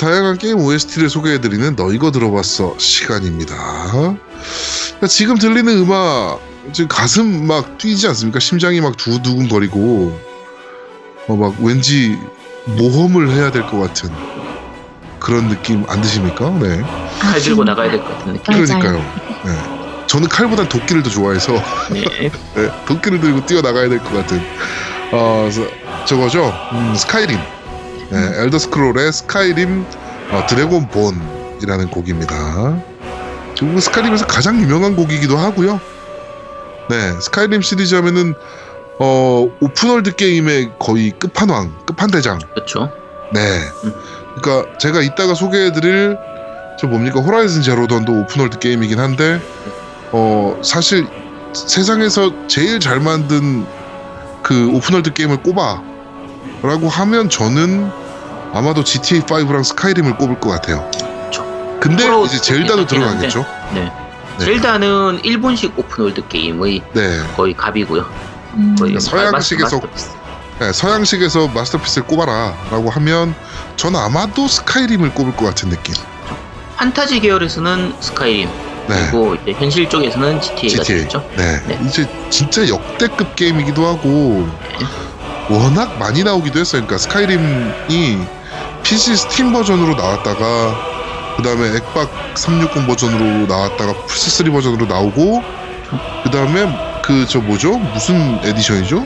다양한 게임 OST를 소개해드리는 너 이거 들어봤어 시간입니다. 지금 들리는 음악, 지금 가슴 막 뛰지 않습니까? 심장이 막 두근거리고 막 왠지 모험을 해야 될 것 같은 그런 느낌 안 드십니까? 네. 칼 들고 나가야 될 것 같은 느낌. 그러니까요. 네. 저는 칼보단 도끼를 더 좋아해서 네. 네. 도끼를 들고 뛰어나가야 될 것 같은 저거죠. 스카이림. 네, 엘더스크롤의 스카이림 드래곤본이라는 곡입니다. 지금 스카이림에서 가장 유명한 곡이기도 하고요. 네, 스카이림 시리즈 하면은 오픈월드 게임의 거의 끝판왕, 끝판대장. 그렇죠. 네. 그러니까 제가 이따가 소개해드릴 저 뭡니까 호라이즌 제로던도 오픈월드 게임이긴 한데 사실 세상에서 제일 잘 만든 그 오픈월드 게임을 꼽아. 라고 하면 저는 아마도 GTA5랑 스카이림을 꼽을 것 같아요. 그렇죠. 근데 이제 젤다도 들어가겠죠. 네. 네. 젤다는 일본식 오픈월드 게임의 네. 거의 갑이고요. 거의 서양식에서 마스터피스. 네, 서양식에서 마스터피스를 꼽아라라고 하면 저는 아마도 스카이림을 꼽을 것 같은 느낌. 그렇죠. 판타지 계열에서는 스카이림. 네. 그리고 이제 현실 쪽에서는 GTA가 되겠죠. 네. 네. 이제 진짜 역대급 게임이기도 하고. 네. 워낙 많이 나오기도 했어요. 그러니까 스카이림이 PC 스팀 버전으로 나왔다가 그 다음에 액박 360 버전으로 나왔다가 플스3 버전으로 나오고 그 다음에 그 저 뭐죠? 무슨 에디션이죠?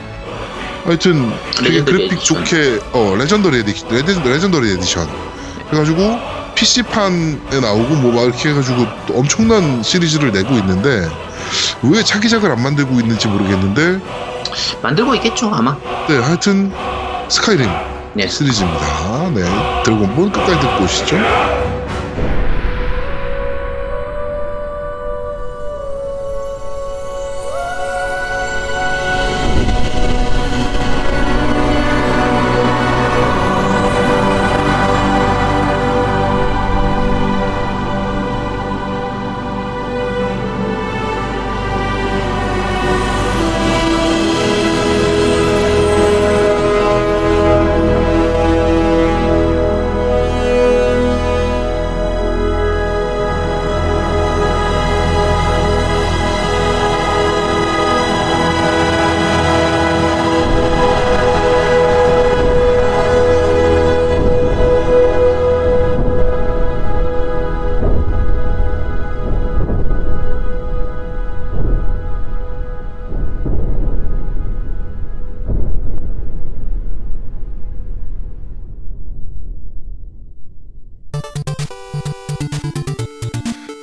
하여튼 되게 그래픽 에디션. 좋게 레전더리 에디션 해가지고 PC판에 나오고 뭐 막 이렇게 해가지고 엄청난 시리즈를 내고 있는데 왜 차기작을 안 만들고 있는지 모르겠는데 만들고 있겠죠 아마. 네, 하여튼 스카이림 네. 시리즈입니다. 네, 드래곤본 끝까지 듣고 오시죠.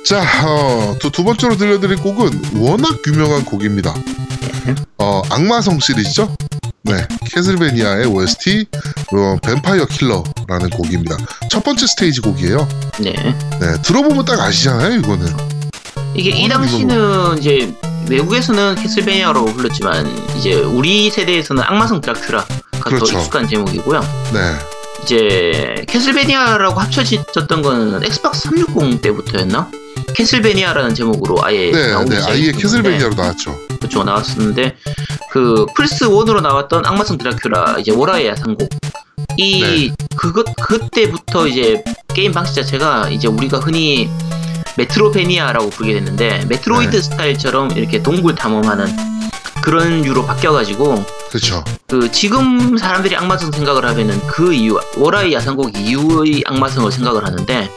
자, 두 번째로 들려드릴 곡은 워낙 유명한 곡입니다. 악마성 시리즈죠? 네, 캐슬베니아의 OST 뱀파이어 킬러라는 곡입니다. 첫 번째 스테이지 곡이에요. 네. 네, 들어보면 딱 아시잖아요, 이거는. 이게 이 당시는 이걸로. 이제 외국에서는 캐슬베니아로 불렀지만 이제 우리 세대에서는 악마성 드라큘라가 그렇죠. 더 익숙한 제목이고요. 네. 이제 캐슬베니아라고 합쳐졌던 건 엑스박스 360 때부터였나? 캐슬베니아라는 제목으로 아예 나오기 시작했는데 아예 캐슬베니아로 나왔죠. 그렇죠. 나왔었는데 그 플스 1으로 나왔던 악마성 드라큘라 이제 월화의 야상곡 이 네. 그때부터 이제 게임 방식 자체가 이제 우리가 흔히 메트로베니아라고 부르게 됐는데 메트로이드 네. 스타일처럼 이렇게 동굴 탐험하는 그런 유로 바뀌어가지고 그렇죠. 그 지금 사람들이 악마성 생각을 하면은 그 이유 월화의 야상곡 이후의 악마성을 생각을 하는데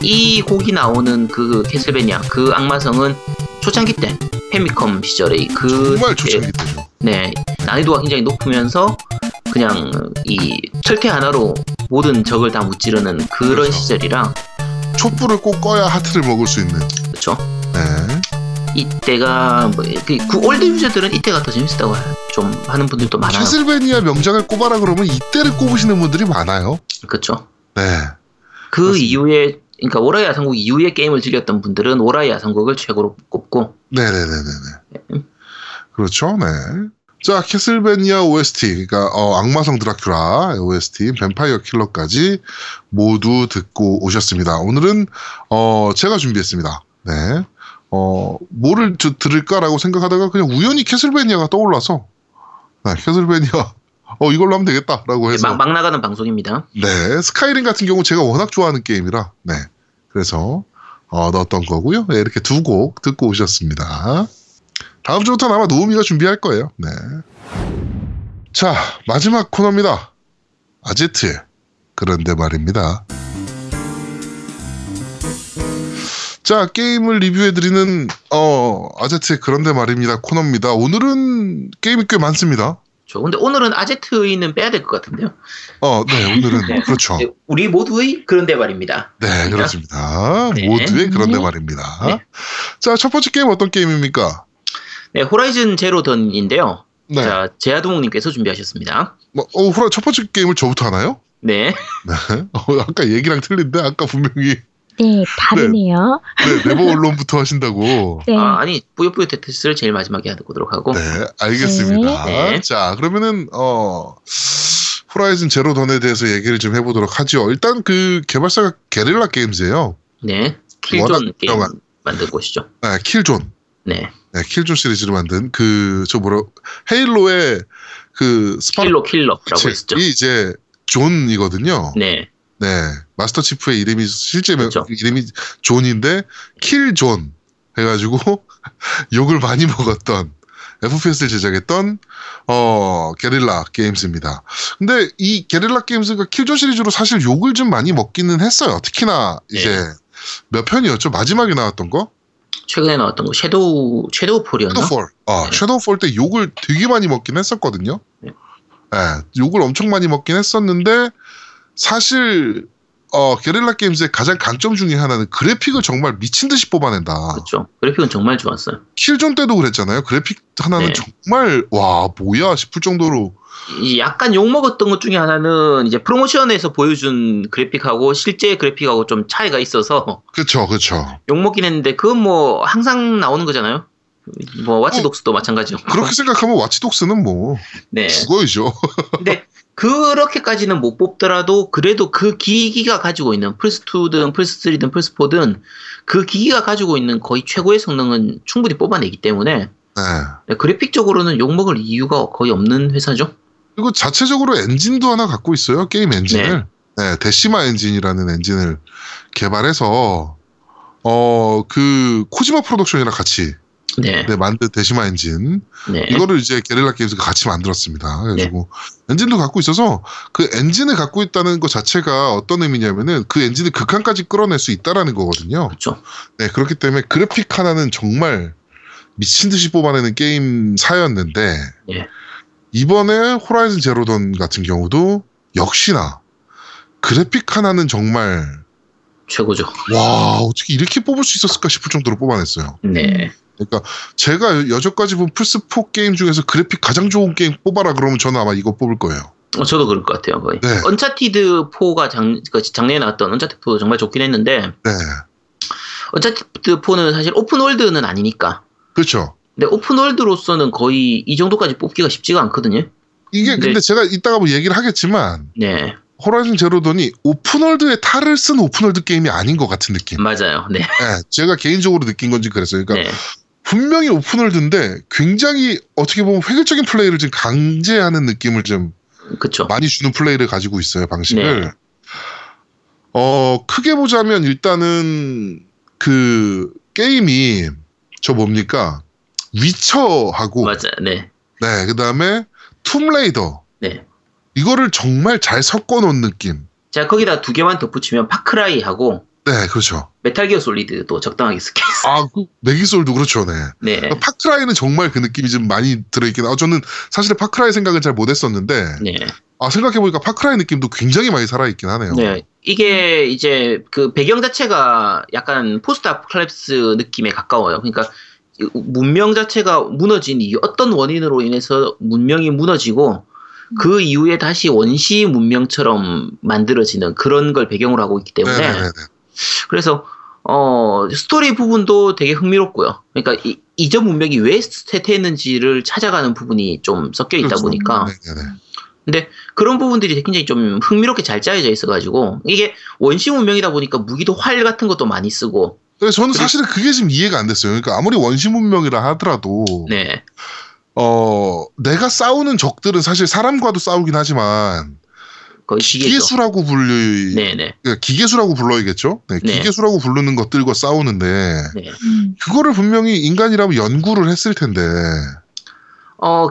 이 곡이 나오는 그 캐슬베니아 그 악마성은 초창기 때 패미컴 시절의 그 정말 초창기 때죠. 네, 난이도가 굉장히 높으면서 그냥 이 철퇴 하나로 모든 적을 다 무찌르는 그런 그렇죠. 시절이라 촛불을 꼭 꺼야 하트를 먹을 수 있는 그렇죠. 네. 이때가 뭐 그 올드 유저들은 이때가 더 재밌었다고 좀 하는 분들도 많아요. 캐슬베니아 명작을 꼽아라 그러면 이때를 꼽으시는 분들이 많아요. 그렇죠. 네. 그 맞습니다. 이후에 그러니까 오라이 야성국 이후에 게임을 즐겼던 분들은 오라이 야성국을 최고로 꼽고. 네네네네. 그렇죠. 네. 자, 캐슬베니아 OST, 그러니까 악마성 드라큘라 OST, 뱀파이어 킬러까지 모두 듣고 오셨습니다. 오늘은 제가 준비했습니다. 네. 뭐를 들을까라고 생각하다가 그냥 우연히 캐슬베니아가 떠올라서 네, 캐슬베니아 이걸로 하면 되겠다라고 해서 막 나가는 방송입니다. 네, 스카이림 같은 경우 제가 워낙 좋아하는 게임이라 네, 그래서 넣었던 거고요. 네, 이렇게 두 곡 듣고 오셨습니다. 다음 주부터는 아마 노우미가 준비할 거예요. 네. 자, 마지막 코너입니다. 아제트의 그런데 말입니다. 자, 게임을 리뷰해드리는 아제트의 그런데 말입니다 코너입니다. 오늘은 게임이 꽤 많습니다. 저 근데 오늘은 아제트는 빼야 될 것 같은데요. 네, 오늘은 네. 그렇죠. 우리 모두의 그런데 말입니다. 네, 그러니까. 그렇습니다. 네. 모두의 그런데 말입니다. 네. 자, 첫 번째 게임 어떤 게임입니까? 네, 호라이즌 제로 던인데요. 네. 자, 제아두목님께서 준비하셨습니다. 첫 번째 게임을 저부터 하나요? 네. 네. 아까 얘기랑 틀린데 아까 분명히. 네, 다르네요. 네, 네버 언론부터 하신다고. 네. 아니, 뿌요뿌요 테트스를 제일 마지막에 하도록 하고. 네, 알겠습니다. 네. 자, 그러면은, 호라이즌 제로 던에 대해서 얘기를 좀 해보도록 하죠. 일단 그 개발사가 게릴라 게임즈예요. 네, 킬존 게임 만든 곳이죠. 네, 킬존. 네. 네, 킬존 시리즈를 만든 헤일로의 그 스파이로 킬러라고 했었죠. 이 이제 존이거든요. 네. 네, 마스터 치프의 이름이 실제 그렇죠. 이름이 존인데 킬존 해가지고 욕을 많이 먹었던 FPS를 제작했던 게릴라 게임즈입니다. 근데 이 게릴라 게임즈가 킬존 시리즈로 사실 욕을 좀 많이 먹기는 했어요. 특히나 이제 네. 몇 편이었죠? 마지막에 나왔던 거? 최근에 나왔던 거 섀도우폴이었나? 섀도우폴. 네. 섀도우폴 때 욕을 되게 많이 먹긴 했었거든요. 네, 욕을 엄청 많이 먹긴 했었는데 사실 게릴라 게임즈의 가장 강점 중에 하나는 그래픽을 정말 미친 듯이 뽑아낸다. 그렇죠. 그래픽은 정말 좋았어요. 킬존 때도 그랬잖아요. 그래픽 하나는 네. 정말 와 뭐야 싶을 정도로. 약간 욕 먹었던 것 중에 하나는 이제 프로모션에서 보여준 그래픽하고 실제 그래픽하고 좀 차이가 있어서. 그렇죠, 그렇죠. 욕 먹긴 했는데 그건 뭐 항상 나오는 거잖아요. 뭐 와치독스도 마찬가지였고. 그렇게 생각하면 와치독스는 뭐 네. 죽어야죠. 네. 그렇게까지는 못 뽑더라도 그래도 그 기기가 가지고 있는 플스2든 플스3든 플스4든 그 기기가 가지고 있는 거의 최고의 성능은 충분히 뽑아내기 때문에 네. 그래픽적으로는 욕먹을 이유가 거의 없는 회사죠. 그리고 자체적으로 엔진도 하나 갖고 있어요. 게임 엔진을. 네. 네, 데시마 엔진이라는 엔진을 개발해서 그 코지마 프로덕션이랑 같이 네. 네, 만든 데시마 엔진. 네. 이거를 이제 게릴라 게임즈가 같이 만들었습니다. 그래가지고 네. 엔진도 갖고 있어서 그 엔진을 갖고 있다는 것 자체가 어떤 의미냐면은 그 엔진을 극한까지 끌어낼 수 있다라는 거거든요. 그렇죠. 네, 그렇기 때문에 그래픽 하나는 정말 미친 듯이 뽑아내는 게임사였는데 네. 이번에 호라이즌 제로 던 같은 경우도 역시나 그래픽 하나는 정말 최고죠. 와, 어떻게 이렇게 뽑을 수 있었을까 싶을 정도로 뽑아냈어요. 네. 그러니까 제가 여전까지 본 플스4 게임 중에서 그래픽 가장 좋은 게임 뽑아라 그러면 저는 아마 이거 뽑을 거예요. 저도 그럴 것 같아요. 거의. 네. 언차티드4가 작년에 나왔던 언차티드4도 정말 좋긴 했는데 네. 언차티드4는 사실 오픈월드는 아니니까 그렇죠. 근데 오픈월드로서는 거의 이 정도까지 뽑기가 쉽지가 않거든요. 이게 근데 제가 이따가 뭐 얘기를 하겠지만 네. 호라이즌 제로던이 오픈월드에 탈을 쓴 오픈월드 게임이 아닌 것 같은 느낌. 맞아요. 네. 네 제가 개인적으로 느낀 건지 그랬어요. 그러니까 네. 분명히 오픈월드인데 굉장히 어떻게 보면 획일적인 플레이를 좀 강제하는 느낌을 좀 그쵸. 많이 주는 플레이를 가지고 있어요. 방식을. 네. 크게 보자면 일단은 그 게임이 저 뭡니까? 위쳐하고 맞아. 네. 네. 그다음에 툼레이더. 네. 이거를 정말 잘 섞어놓은 느낌. 제가 거기다 두 개만 덧붙이면 파크라이하고 네, 그렇죠. 메탈 기어 솔리드도 적당하게 스케일스. 아, 그 내기솔도 그렇죠, 네. 네. 그러니까 파크라이는 정말 그 느낌이 좀 많이 들어있긴. 아, 저는 사실 파크라이 생각은 잘 못했었는데. 네. 아, 생각해보니까 파크라이 느낌도 굉장히 많이 살아있긴 하네요. 네. 이게 이제 그 배경 자체가 약간 포스트 아포칼립스 느낌에 가까워요. 그러니까 문명 자체가 무너진 이유, 어떤 원인으로 인해서 문명이 무너지고 그 이후에 다시 원시 문명처럼 만들어지는 그런 걸 배경으로 하고 있기 때문에. 네네네. 그래서 스토리 부분도 되게 흥미롭고요. 그러니까 이전 문명이 왜 쇠퇴했는지를 찾아가는 부분이 좀 섞여 있다 보니까. 네네네. 근데 그런 부분들이 굉장히 좀 흥미롭게 잘 짜여져 있어가지고, 이게 원시 문명이다 보니까 무기도 활 같은 것도 많이 쓰고. 네, 저는 사실은 그게 지금 이해가 안 됐어요. 그러니까 아무리 원시 문명이라 하더라도. 네. 내가 싸우는 적들은 사실 사람과도 싸우긴 하지만 기계수라고 불리. 네네. 기계수라고 불러야겠죠. 네, 네. 기계수라고 부르는 것들과 싸우는데. 네. 그거를 분명히 인간이라면 연구를 했을 텐데.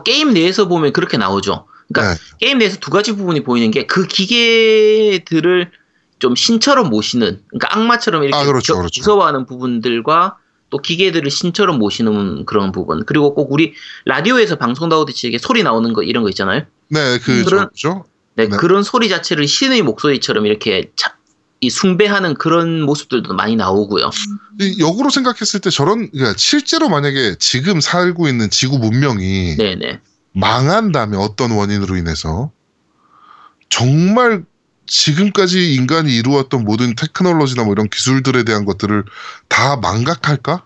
게임 내에서 보면 그렇게 나오죠. 그러니까 네. 게임 내에서 두 가지 부분이 보이는 게, 그 기계들을 좀 신처럼 모시는, 그러니까 악마처럼 이렇게 무서워하는 부분들과, 또 기계들을 신처럼 모시는 그런 부분, 그리고 꼭 우리 라디오에서 방송 나오듯이 이게 소리 나오는 거, 이런 거 있잖아요. 네, 그렇죠. 네, 네, 그런 소리 자체를 신의 목소리처럼 이렇게 숭배하는 그런 모습들도 많이 나오고요. 역으로 생각했을 때 저런, 그러니까 실제로 만약에 지금 살고 있는 지구 문명이 네네. 망한다면, 어떤 원인으로 인해서 정말 지금까지 인간이 이루었던 모든 테크놀로지나 뭐 이런 기술들에 대한 것들을 다 망각할까?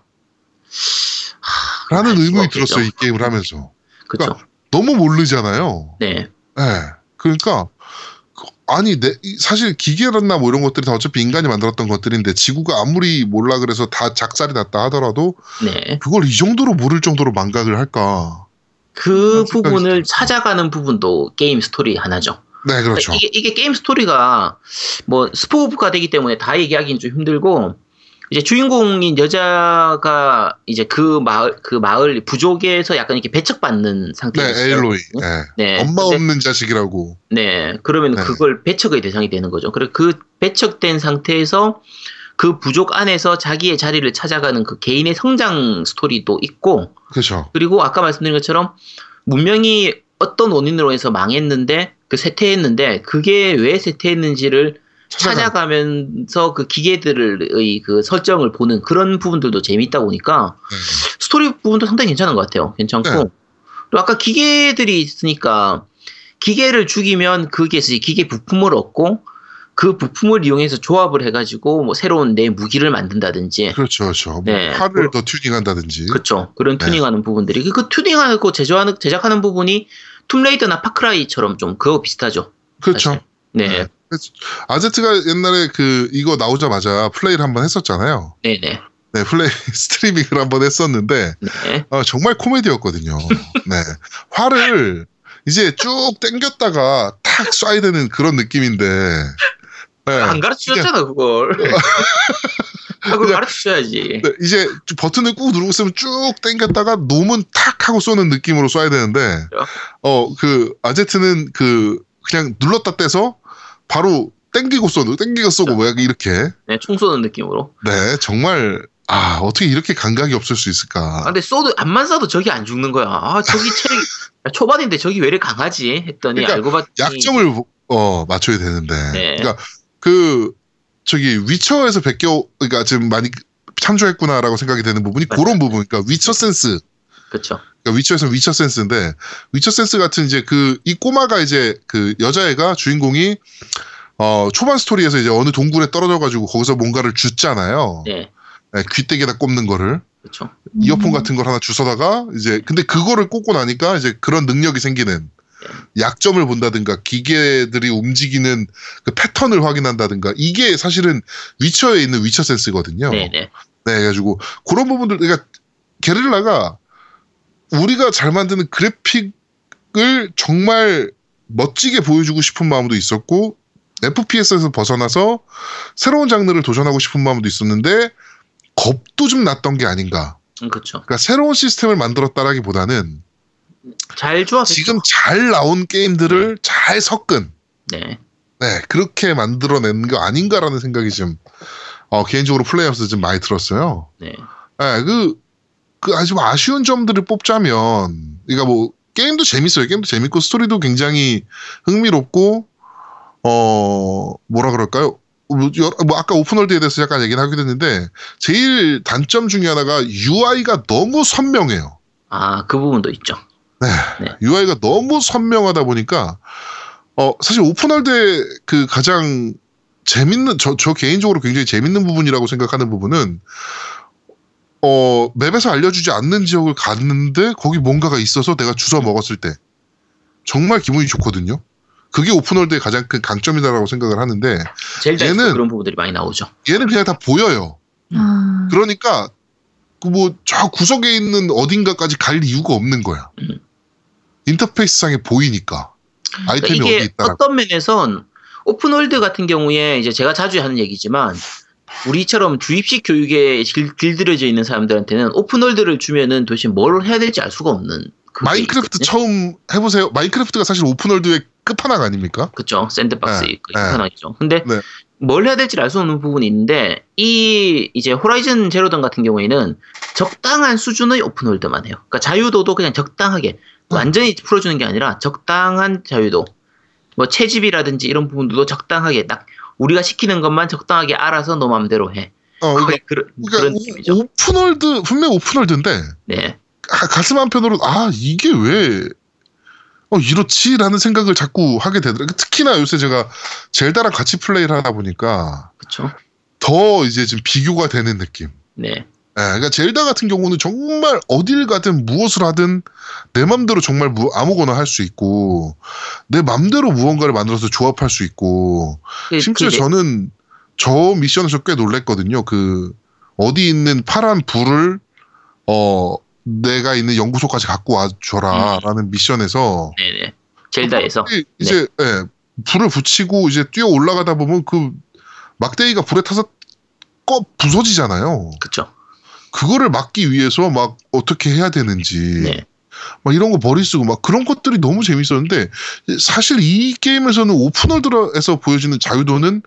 라는 의문이 들었어요, 이 게임을 하면서. 그러니까 그쵸? 너무 모르잖아요. 네. 네. 그러니까 아니, 사실 기계라나 뭐 이런 것들이 다 어차피 인간이 만들었던 것들인데, 지구가 아무리 몰라 그래서 다 작살이 났다 하더라도 네. 그걸 이 정도로 모를 정도로 망각을 할까? 그 부분을 찾아가는 부분도 게임 스토리 하나죠. 네, 그렇죠. 이게 게임 스토리가 뭐 스포가 되기 때문에 다 얘기하기는 좀 힘들고, 이제 주인공인 여자가 이제 그 마을 부족에서 약간 이렇게 배척받는 상태예요. 네, 엘로이. 네. 네. 엄마 없는 자식이라고. 네. 그러면 네. 그걸 배척의 대상이 되는 거죠. 그래서 그 배척된 상태에서 그 부족 안에서 자기의 자리를 찾아가는 그 개인의 성장 스토리도 있고. 그렇죠. 그리고 아까 말씀드린 것처럼 문명이 어떤 원인으로 해서 망했는데, 그 쇠퇴했는데, 그게 왜 쇠퇴했는지를 찾아가면서 그 기계들의 그 설정을 보는 그런 부분들도 재미있다 보니까 네. 스토리 부분도 상당히 괜찮은 것 같아요. 괜찮고. 네. 또 아까 기계들이 있으니까, 기계를 죽이면 거기에서 기계 부품을 얻고, 그 부품을 이용해서 조합을 해가지고 뭐 새로운 내 무기를 만든다든지. 그렇죠, 그렇죠. 네. 팔을 더 튜닝한다든지. 그렇죠. 그런 튜닝하는 네. 부분들이, 그 튜닝하고 제작하는 부분이 툼레이더나 파크라이처럼 좀 그거 비슷하죠. 그렇죠. 사실. 네. 네. 아제트가 옛날에 그 이거 나오자마자 플레이를 한번 했었잖아요. 네네. 네, 플레이 스트리밍을 한번 했었는데 네. 정말 코미디였거든요. 네. 활을 이제 쭉 당겼다가 탁 쏴야 되는 그런 느낌인데. 네. 안 가르쳐줬잖아, 그걸. 그걸 가르쳐줘야지. 네, 이제 버튼을 꾹 누르고 있으면 쭉 당겼다가 놈은 탁 하고 쏘는 느낌으로 쏴야 되는데, 그 아제트는 그냥 눌렀다 떼서 바로 당기고 쏘고, 뭐 이렇게. 네, 총 쏘는 느낌으로. 네, 정말. 아, 어떻게 이렇게 감각이 없을 수 있을까. 아, 근데 안만 쏴도 저기 안 죽는 거야. 아, 저기 체력이 초반인데 저기 왜 이렇게 강하지? 했더니 그러니까 알고 봤더니 약점을 맞춰야 되는데. 네. 그러니까 저기 위쳐에서 그러니까 지금 많이 참조했구나라고 생각이 되는 부분이 맞아요. 그런 부분. 그러니까 위쳐 센스. 그렇죠. 그러니까 위쳐에서는 위쳐 센스인데, 위쳐 센스 같은 이제 이 꼬마가 이제 그 여자애가, 주인공이 초반 스토리에서 이제 어느 동굴에 떨어져 가지고 거기서 뭔가를 줍잖아요. 네. 네, 귀때기에다 꼽는 거를. 그렇죠. 이어폰 같은 걸 하나 주워다가 이제, 근데 그거를 꽂고 나니까 이제 그런 능력이 생기는, 네. 약점을 본다든가 기계들이 움직이는 그 패턴을 확인한다든가, 이게 사실은 위쳐에 있는 위쳐 센스거든요. 네네. 네, 그래가지고 그런 부분들, 그러니까 게릴라가 우리가 잘 만드는 그래픽을 정말 멋지게 보여주고 싶은 마음도 있었고, FPS에서 벗어나서 새로운 장르를 도전하고 싶은 마음도 있었는데, 겁도 좀 났던 게 아닌가. 그렇죠. 그러니까 새로운 시스템을 만들었다라기보다는 잘 좋았죠. 지금 잘 나온 게임들을 네. 잘 섞은. 네. 네, 그렇게 만들어낸 거 아닌가라는 생각이 좀 개인적으로 플레이하면서 좀 많이 들었어요. 네. 네, 그 아주 아쉬운 점들을 뽑자면, 그러니까 뭐 게임도 재밌어요. 게임도 재밌고 스토리도 굉장히 흥미롭고, 뭐라 그럴까요? 뭐 아까 오픈월드에 대해서 약간 얘기는 하긴 했는데, 제일 단점 중에 하나가 UI가 너무 선명해요. 아, 그 부분도 있죠. 네. 네. UI가 너무 선명하다 보니까, 사실 오픈월드의 그 가장 재밌는, 저 개인적으로 굉장히 재밌는 부분이라고 생각하는 부분은, 맵에서 알려주지 않는 지역을 갔는데 거기 뭔가가 있어서 내가 주워 먹었을 때 정말 기분이 좋거든요. 그게 오픈월드의 가장 큰 강점이다라고 생각을 하는데, 얘는 그런 부분들이 많이 나오죠. 얘는 그냥 다 보여요. 그러니까 뭐 저 구석에 있는 어딘가까지 갈 이유가 없는 거야. 인터페이스상에 보이니까 아이템이 그러니까 어디 있다라고. 어떤 면에선 오픈월드 같은 경우에 이제 제가 자주 하는 얘기지만, 우리처럼 주입식 교육에 길들여져 있는 사람들한테는 오픈월드를 주면은 도대체 뭘 해야 될지 알 수가 없는. 마인크래프트 있거든요. 처음 해보세요. 마인크래프트가 사실 오픈월드의 끝판왕 아닙니까? 그렇죠. 샌드박스 네. 끝판왕이죠. 근데 네. 뭘 해야 될지 알 수 없는 부분이 있는데, 이제 호라이즌 제로던 같은 경우에는 적당한 수준의 오픈월드만 해요. 그러니까 자유도도 그냥 적당하게, 완전히 풀어주는 게 아니라 적당한 자유도, 뭐 채집이라든지 이런 부분들도 적당하게 딱 우리가 시키는 것만 적당하게 알아서 너 마음대로 해. 그런 느낌이죠. 오픈월드, 분명 오픈월드인데, 네. 가슴 한편으로, 이게 왜, 이렇지라는 생각을 자꾸 하게 되더라고요. 특히나 요새 제가 젤다랑 같이 플레이를 하다 보니까, 그쵸? 더 이제 좀 비교가 되는 느낌. 네. 네, 그러니까 젤다 같은 경우는 정말 어딜 가든 무엇을 하든 내 맘대로 정말 아무거나 할 수 있고, 내 맘대로 무언가를 만들어서 조합할 수 있고, 심지어 저는 저 미션에서 꽤 놀랬거든요. 어디 있는 파란 불을 내가 있는 연구소까지 갖고 와줘라 라는 미션에서, 네네. 젤다에서 이제 네. 네, 불을 붙이고 이제 뛰어 올라가다 보면 그 막대기가 불에 타서 부서지잖아요. 그렇죠. 그거를 막기 위해서 막 어떻게 해야 되는지, 네. 막 이런 거 머리 쓰고 막 그런 것들이 너무 재밌었는데, 사실 이 게임에서는 오픈월드에서 보여지는 자유도는,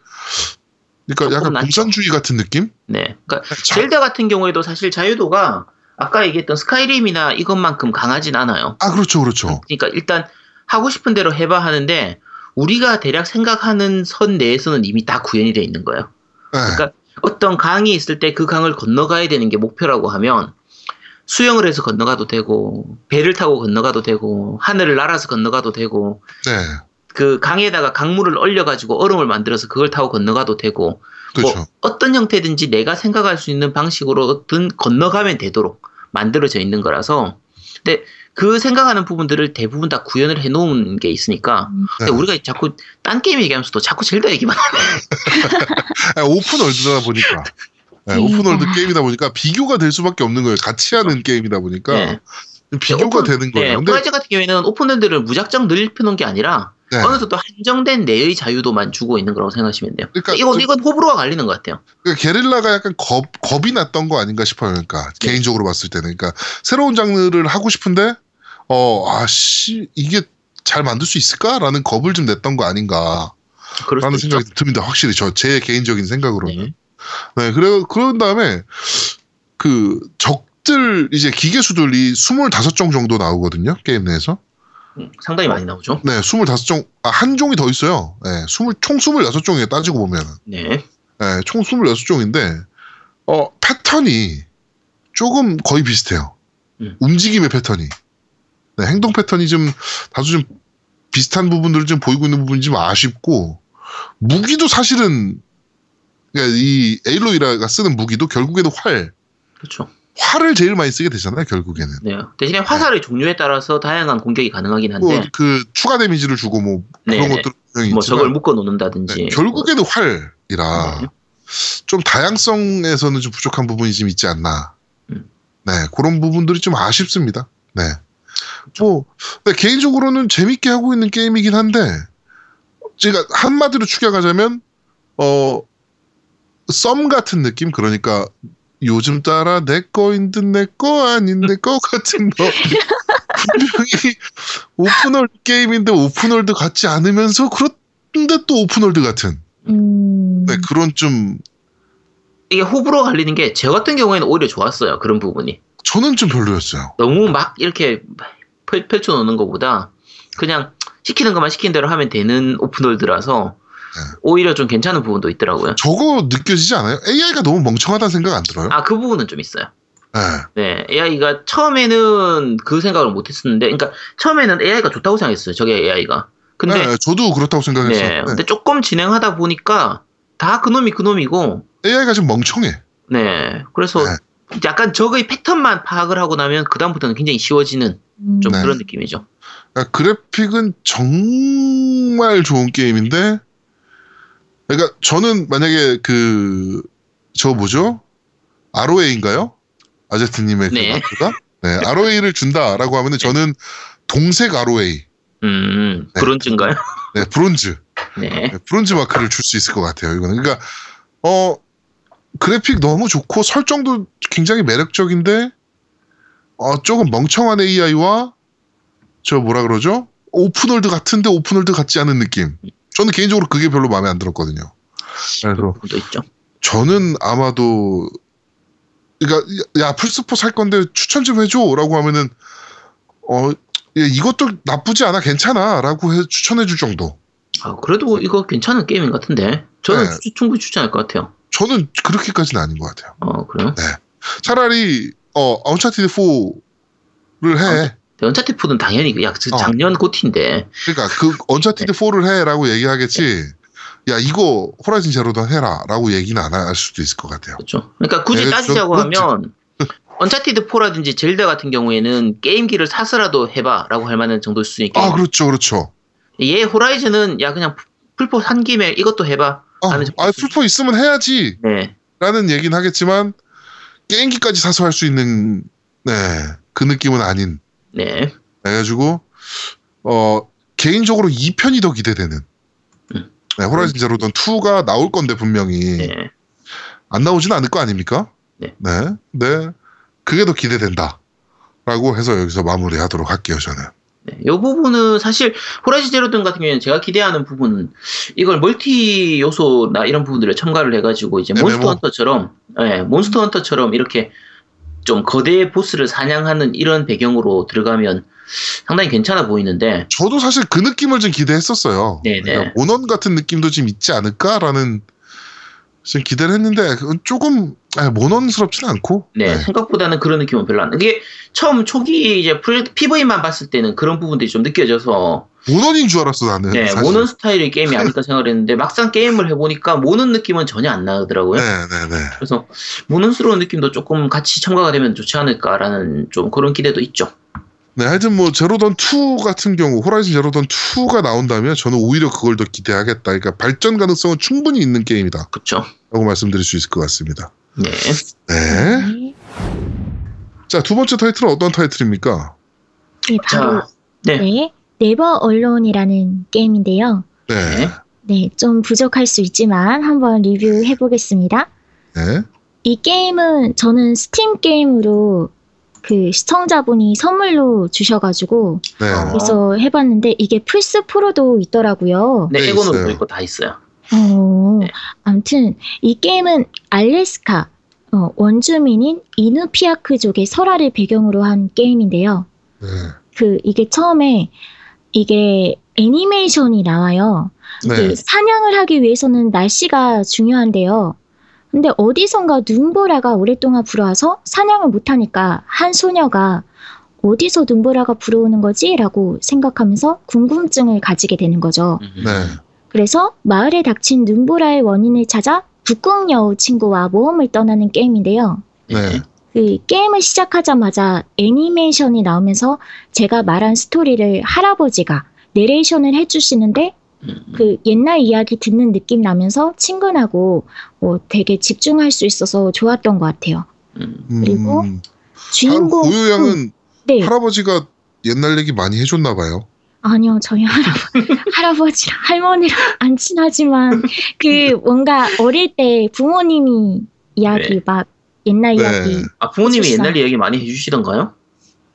그러니까 약간 공산주의 같은 느낌? 네. 그러니까 젤다 같은 경우에도 사실 자유도가 아까 얘기했던 스카이림이나 이것만큼 강하진 않아요. 아, 그렇죠, 그렇죠. 그러니까 일단 하고 싶은 대로 해봐 하는데, 우리가 대략 생각하는 선 내에서는 이미 다 구현이 돼 있는 거예요. 네. 그러니까 어떤 강이 있을 때 그 강을 건너가야 되는 게 목표라고 하면, 수영을 해서 건너가도 되고, 배를 타고 건너가도 되고, 하늘을 날아서 건너가도 되고, 네. 그 강에다가 강물을 얼려가지고 얼음을 만들어서 그걸 타고 건너가도 되고, 그렇죠. 뭐 어떤 형태든지 내가 생각할 수 있는 방식으로든 건너가면 되도록 만들어져 있는 거라서, 근데 그 생각하는 부분들을 대부분 다 구현을 해놓은 게 있으니까, 근데 네. 우리가 자꾸 딴 게임 얘기하면서도 자꾸 젤다 얘기만 하네. 오픈월드다 보니까, 네, 오픈월드 게임이다 보니까 비교가 될 수밖에 없는 거예요. 같이 하는 게임이다 보니까 네. 비교가 되는 거예요. 네, 호라이즌 같은 경우에는 오픈월드를 무작정 늘려놓은 게 아니라 네. 어느 정도 한정된 내의 자유도만 주고 있는 거라고 생각하시면 돼요. 그러니까 이건 호불호가 갈리는 것 같아요. 그러니까 게릴라가 약간 겁이 났던 거 아닌가 싶어요. 그러니까 네. 개인적으로 봤을 때는, 그러니까 새로운 장르를 하고 싶은데 이게 잘 만들 수 있을까라는 겁을 좀 냈던 거 아닌가 라는 생각이 듭니다. 확실히 제 개인적인 생각으로는. 네. 네, 그런 다음에 그 적들, 이제 기계수들이 25종 정도 나오거든요. 게임 내에서. 상당히 많이 나오죠. 네, 25종, 한 종이 더 있어요. 네, 총 26종이에요, 따지고 보면은. 네. 네, 총 26종인데, 패턴이 조금 거의 비슷해요. 움직임의 패턴이. 네, 행동 패턴이 좀, 다소 좀 비슷한 부분들을 좀 보이고 있는 부분이 좀 아쉽고, 무기도 사실은, 그러니까 이 에일로이라가 쓰는 무기도 결국에도 활. 그렇죠. 활을 제일 많이 쓰게 되잖아요, 결국에는. 네. 대신에 화살의 종류에 따라서 다양한 공격이 가능하긴 한데, 그 추가 데미지를 주고 뭐 그런 것들 뭐 저걸 묶어 놓는다든지. 네, 결국에는 활이라 좀 다양성에서는 좀 부족한 부분이 좀 있지 않나. 네, 그런 부분들이 좀 아쉽습니다. 네. 뭐 네, 개인적으로는 재밌게 하고 있는 게임이긴 한데, 제가 한마디로 축약하자면 썸 같은 느낌, 그러니까. 요즘 따라 내 거인 듯 내 거 아닌 내 거 같은 거. 분명히 오픈월드 게임인데 오픈월드 같지 않으면서 그런데 또 오픈월드 같은. 네, 그런 좀 이게 호불호 갈리는 게 저 같은 경우에는 오히려 좋았어요. 그런 부분이. 저는 좀 별로였어요. 너무 막 이렇게 펼쳐놓는 것보다 그냥 시키는 것만 시키는 대로 하면 되는 오픈월드라서 네. 오히려 좀 괜찮은 부분도 있더라고요. 저거 느껴지지 않아요? AI가 너무 멍청하다는 생각 안 들어요? 아, 그 부분은 좀 있어요. 네. 네, AI가 처음에는 그 생각을 못 했었는데, 그러니까 처음에는 AI가 좋다고 생각했어요. 저게 AI가. 근데 네, 저도 그렇다고 생각했어요. 네, 근데 조금 진행하다 보니까 다 그놈이 그놈이고 AI가 좀 멍청해. 네, 그래서 네. 약간 저거의 패턴만 파악을 하고 나면 그 다음부터는 굉장히 쉬워지는 좀 네. 그런 느낌이죠. 그러니까 그래픽은 정말 좋은 게임인데, 그러니까 저는 만약에 그 저 뭐죠? ROA인가요? 아제트님의 네. 그가 네, ROA를 준다라고 하면은 저는 동색 ROA. 네. 브론즈인가요? 네, 브론즈. 네. 네, 브론즈 마크를 줄 수 있을 것 같아요. 이거는 그러니까 그래픽 너무 좋고 설정도 굉장히 매력적인데 조금 멍청한 AI와 저 뭐라 그러죠? 오픈월드 같은데 오픈월드 같지 않은 느낌. 저는 개인적으로 그게 별로 마음에 안 들었거든요. 그래서 저는 아마도 그러니까 야 플스4 살 건데 추천 좀 해줘라고 하면은 예, 이것도 나쁘지 않아 괜찮아라고 해 추천해줄 정도. 아 그래도 이거 괜찮은 게임인 것 같은데 저는 네. 충분히 추천할 것 같아요. 저는 그렇게까지는 아닌 것 같아요. 그래요? 네. 차라리 언차티드 4를 해. 언차티드 4는 당연히 작년 고티인데. 그러니까 그 언차티드 4를 해라고 얘기하겠지. 네. 야 이거 호라이즌 제로던 해라라고 얘기는 안 할 수도 있을 것 같아요. 그렇죠. 그러니까 굳이 따지자고 하면. 언차티드 4라든지 젤다 같은 경우에는 게임기를 사서라도 해봐라고 할 만한 정도일 수 있겠죠. 아 그렇죠, 그렇죠. 얘 호라이즌은 야 그냥 풀포 산 김에 이것도 해봐. 풀포 있으면 해야지. 네. 라는 얘기는 하겠지만 게임기까지 사서 할 수 있는 네 그 느낌은 아닌. 네. 그래가지고 개인적으로 2편이 더 기대되는. 네, 호라이즌 제로던 2가 나올 건데 분명히 네. 안 나오지는 않을 거 아닙니까? 네. 네. 네. 그게 더 기대된다라고 해서 여기서 마무리하도록 할게요. 저는 네, 이 부분은 사실 호라이즌 제로던 같은 경우에는 제가 기대하는 부분은 이걸 멀티 요소나 이런 부분들을 첨가를 해가지고 이제 네, 몬스터 헌터처럼 이렇게 좀 거대 보스를 사냥하는 이런 배경으로 들어가면 상당히 괜찮아 보이는데 저도 사실 그 느낌을 좀 기대했었어요. 네, 그러니까 모넌 같은 느낌도 좀 있지 않을까라는 지금 기대를 했는데 조금 모논스럽지는 않고 네, 생각보다는 그런 느낌은 별로 안. 이게 처음 초기 이제 PV만 봤을 때는 그런 부분들이 좀 느껴져서 모논인 줄 알았어 나는. 네, 사실. 모논 스타일의 게임이 아닐까 생각을 했는데 막상 게임을 해보니까 모논 느낌은 전혀 안 나더라고요. 네. 그래서 모논스러운 느낌도 조금 같이 첨가가 되면 좋지 않을까라는 좀 그런 기대도 있죠. 네, 하여튼 뭐 제로던 2 같은 경우 호라이즌 제로던 2가 나온다면 저는 오히려 그걸 더 기대하겠다. 그러니까 발전 가능성은 충분히 있는 게임이다. 그렇죠. 라고 말씀드릴 수 있을 것 같습니다. 네. 네. 자, 두 번째 타이틀은 어떤 타이틀입니까? 네, 바로 네. 네버 얼론이라는 게임인데요. 네. 네, 좀 부족할 수 있지만 한번 리뷰해 보겠습니다. 네. 이 게임은 저는 스팀 게임으로 그 시청자분이 선물로 주셔가지고 네. 그래서 해봤는데 이게 플스 프로도 있더라고요. 네, 에고노도 있고 다 있어요. 네. 아무튼 이 게임은 알래스카 원주민인 이누피아크족의 설화를 배경으로 한 게임인데요. 네. 그 이게 처음에 이게 애니메이션이 나와요. 네. 사냥을 하기 위해서는 날씨가 중요한데요. 근데 어디선가 눈보라가 오랫동안 불어와서 사냥을 못하니까 한 소녀가 어디서 눈보라가 불어오는 거지? 라고 생각하면서 궁금증을 가지게 되는 거죠. 네. 그래서 마을에 닥친 눈보라의 원인을 찾아 북극여우 친구와 모험을 떠나는 게임인데요. 네. 그 게임을 시작하자마자 애니메이션이 나오면서 제가 말한 스토리를 할아버지가 내레이션을 해주시는데 그 옛날 이야기 듣는 느낌 나면서 친근하고 되게 집중할 수 있어서 좋았던 것 같아요. 그리고 주인공 고요 양은 네. 할아버지가 옛날 얘기 많이 해줬나 봐요. 아니요, 저희 할아버지랑 할머니랑 안 친하지만 그 뭔가 어릴 때 부모님이 이야기 막 옛날 이야기. 아 부모님이 해줬어요. 옛날 이야기 많이 해주시던가요?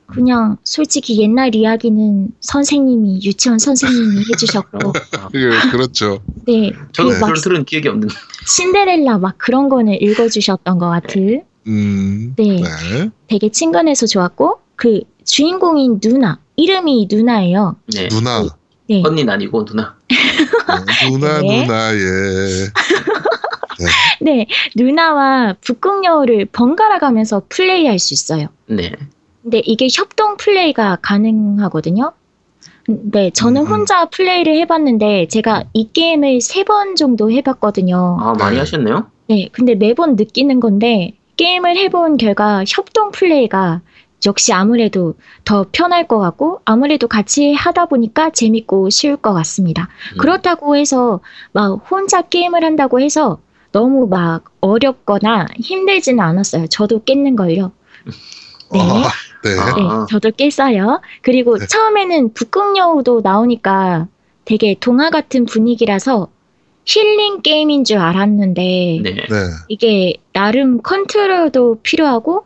그냥 솔직히 옛날 이야기는 선생님이 유치원 선생님이 해주셨고 예, 그렇죠. 네, 저도 그런 틀은 기억이 없는데 신데렐라 막 그런 거는 읽어주셨던 것 같은. 네. 네, 되게 친근해서 좋았고 그 주인공인 누나 이름이 누나예요. 네. 누나. 네. 언니는 아니고 누나. 누나 네. 누나 예. 네. 네, 누나와 북극여우를 번갈아 가면서 플레이할 수 있어요. 네. 근데 이게 협동 플레이가 가능하거든요. 네, 저는 혼자 플레이를 해봤는데 제가 이 게임을 3번 정도 해봤거든요. 아, 많이 하셨네요? 네, 근데 매번 느끼는 건데 게임을 해본 결과 협동 플레이가 역시 아무래도 더 편할 것 같고 아무래도 같이 하다 보니까 재밌고 쉬울 것 같습니다. 그렇다고 해서 막 혼자 게임을 한다고 해서 너무 막 어렵거나 힘들지는 않았어요. 저도 깼는 걸요. 네. 아, 네. 네, 저도 깼어요. 그리고 네. 처음에는 북극여우도 나오니까 되게 동화 같은 분위기라서 힐링 게임인 줄 알았는데 네. 네. 이게 나름 컨트롤도 필요하고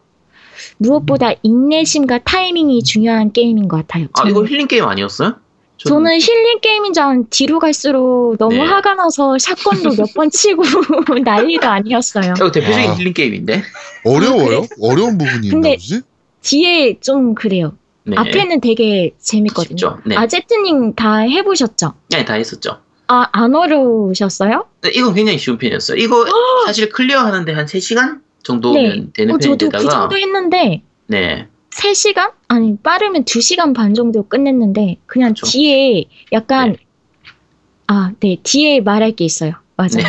무엇보다 인내심과 타이밍이 중요한 게임인 것 같아요. 아, 이거 힐링 게임 아니었어요? 저는 힐링 게임인 줄 알았는데 뒤로 갈수록 너무 네. 화가 나서 샷건도 몇 번 치고 난리가 아니었어요. 대표적인 아, 힐링 게임인데? 어려워요? 어려운 부분이 있나 보지? 뒤에 좀 그래요. 네. 앞에는 되게 재밌거든요. 네. 아제트님 다 해보셨죠? 네, 다 했었죠. 아, 안 어려우셨어요? 네, 이건 굉장히 쉬운 편이었어요. 이거 사실 클리어하는데 한 3시간 정도면 네. 되는 편인데다가 저도 그 정도 했는데 네. 3시간? 아니 빠르면 2시간 반 정도 끝냈는데 그냥 그렇죠. 뒤에 약간 네. 아, 네. 뒤에 말할 게 있어요. 맞아요.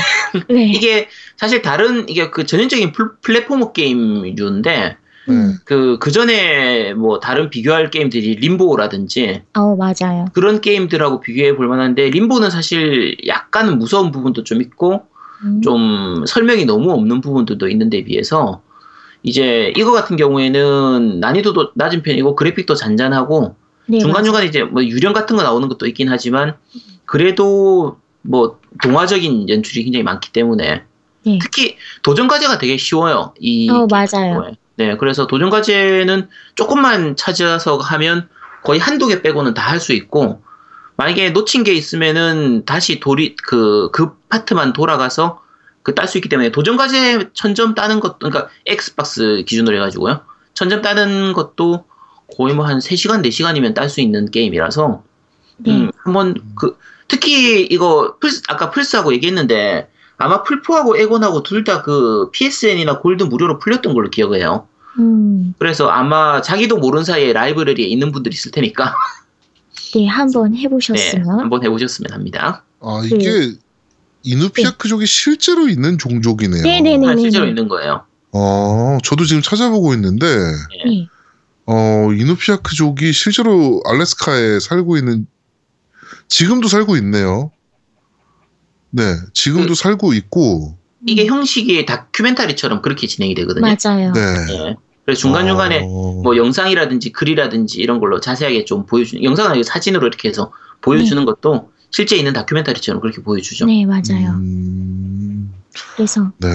네. 네. 이게 사실 다른 이게 그 전형적인 플랫포머 게임류인데 그 전에 뭐 다른 비교할 게임들이 림보라든지 맞아요. 그런 게임들하고 비교해 볼 만한데 림보는 사실 약간 무서운 부분도 좀 있고 좀 설명이 너무 없는 부분들도 있는데 비해서 이제 이거 같은 경우에는 난이도도 낮은 편이고 그래픽도 잔잔하고 네, 중간중간에 이제 뭐 유령 같은 거 나오는 것도 있긴 하지만 그래도 뭐 동화적인 연출이 굉장히 많기 때문에 네. 특히 도전 과제가 되게 쉬워요. 이 맞아요. 경우에. 네, 그래서 도전 과제는 조금만 찾아서 하면 거의 한두 개 빼고는 다 할 수 있고 만약에 놓친 게 있으면은 다시 그 파트만 돌아가서 그 딸 수 있기 때문에 도전 과제 1000점 따는 것도 그러니까 엑스박스 기준으로 해가지고요 1000점 따는 것도 거의 뭐 한 3시간 4시간이면 딸 수 있는 게임이라서 한번 그 특히 이거 아까 플스하고 얘기했는데 아마 풀포하고 에곤하고 둘 다 그 PSN이나 골드 무료로 풀렸던 걸로 기억해요. 그래서 아마 자기도 모르는 사이에 라이브러리에 있는 분들이 있을 테니까 네 한번 해보셨으면 네, 한번 해보셨으면 합니다. 아 이게 네. 이누피아크족이 네. 실제로 있는 종족이네요. 네네네. 아, 실제로 있는 거예요. 아, 저도 지금 찾아보고 있는데, 네. 이누피아크족이 실제로 알래스카에 살고 있는, 지금도 살고 있네요. 네, 지금도 살고 있고. 이게 형식이 다큐멘터리처럼 그렇게 진행이 되거든요. 맞아요. 네. 네. 그래서 중간중간에 뭐 영상이라든지 글이라든지 이런 걸로 자세하게 좀 보여주는, 영상은 아니고 사진으로 이렇게 해서 보여주는 네. 것도 실제 있는 다큐멘터리처럼 그렇게 보여주죠. 네, 맞아요. 그래서 네.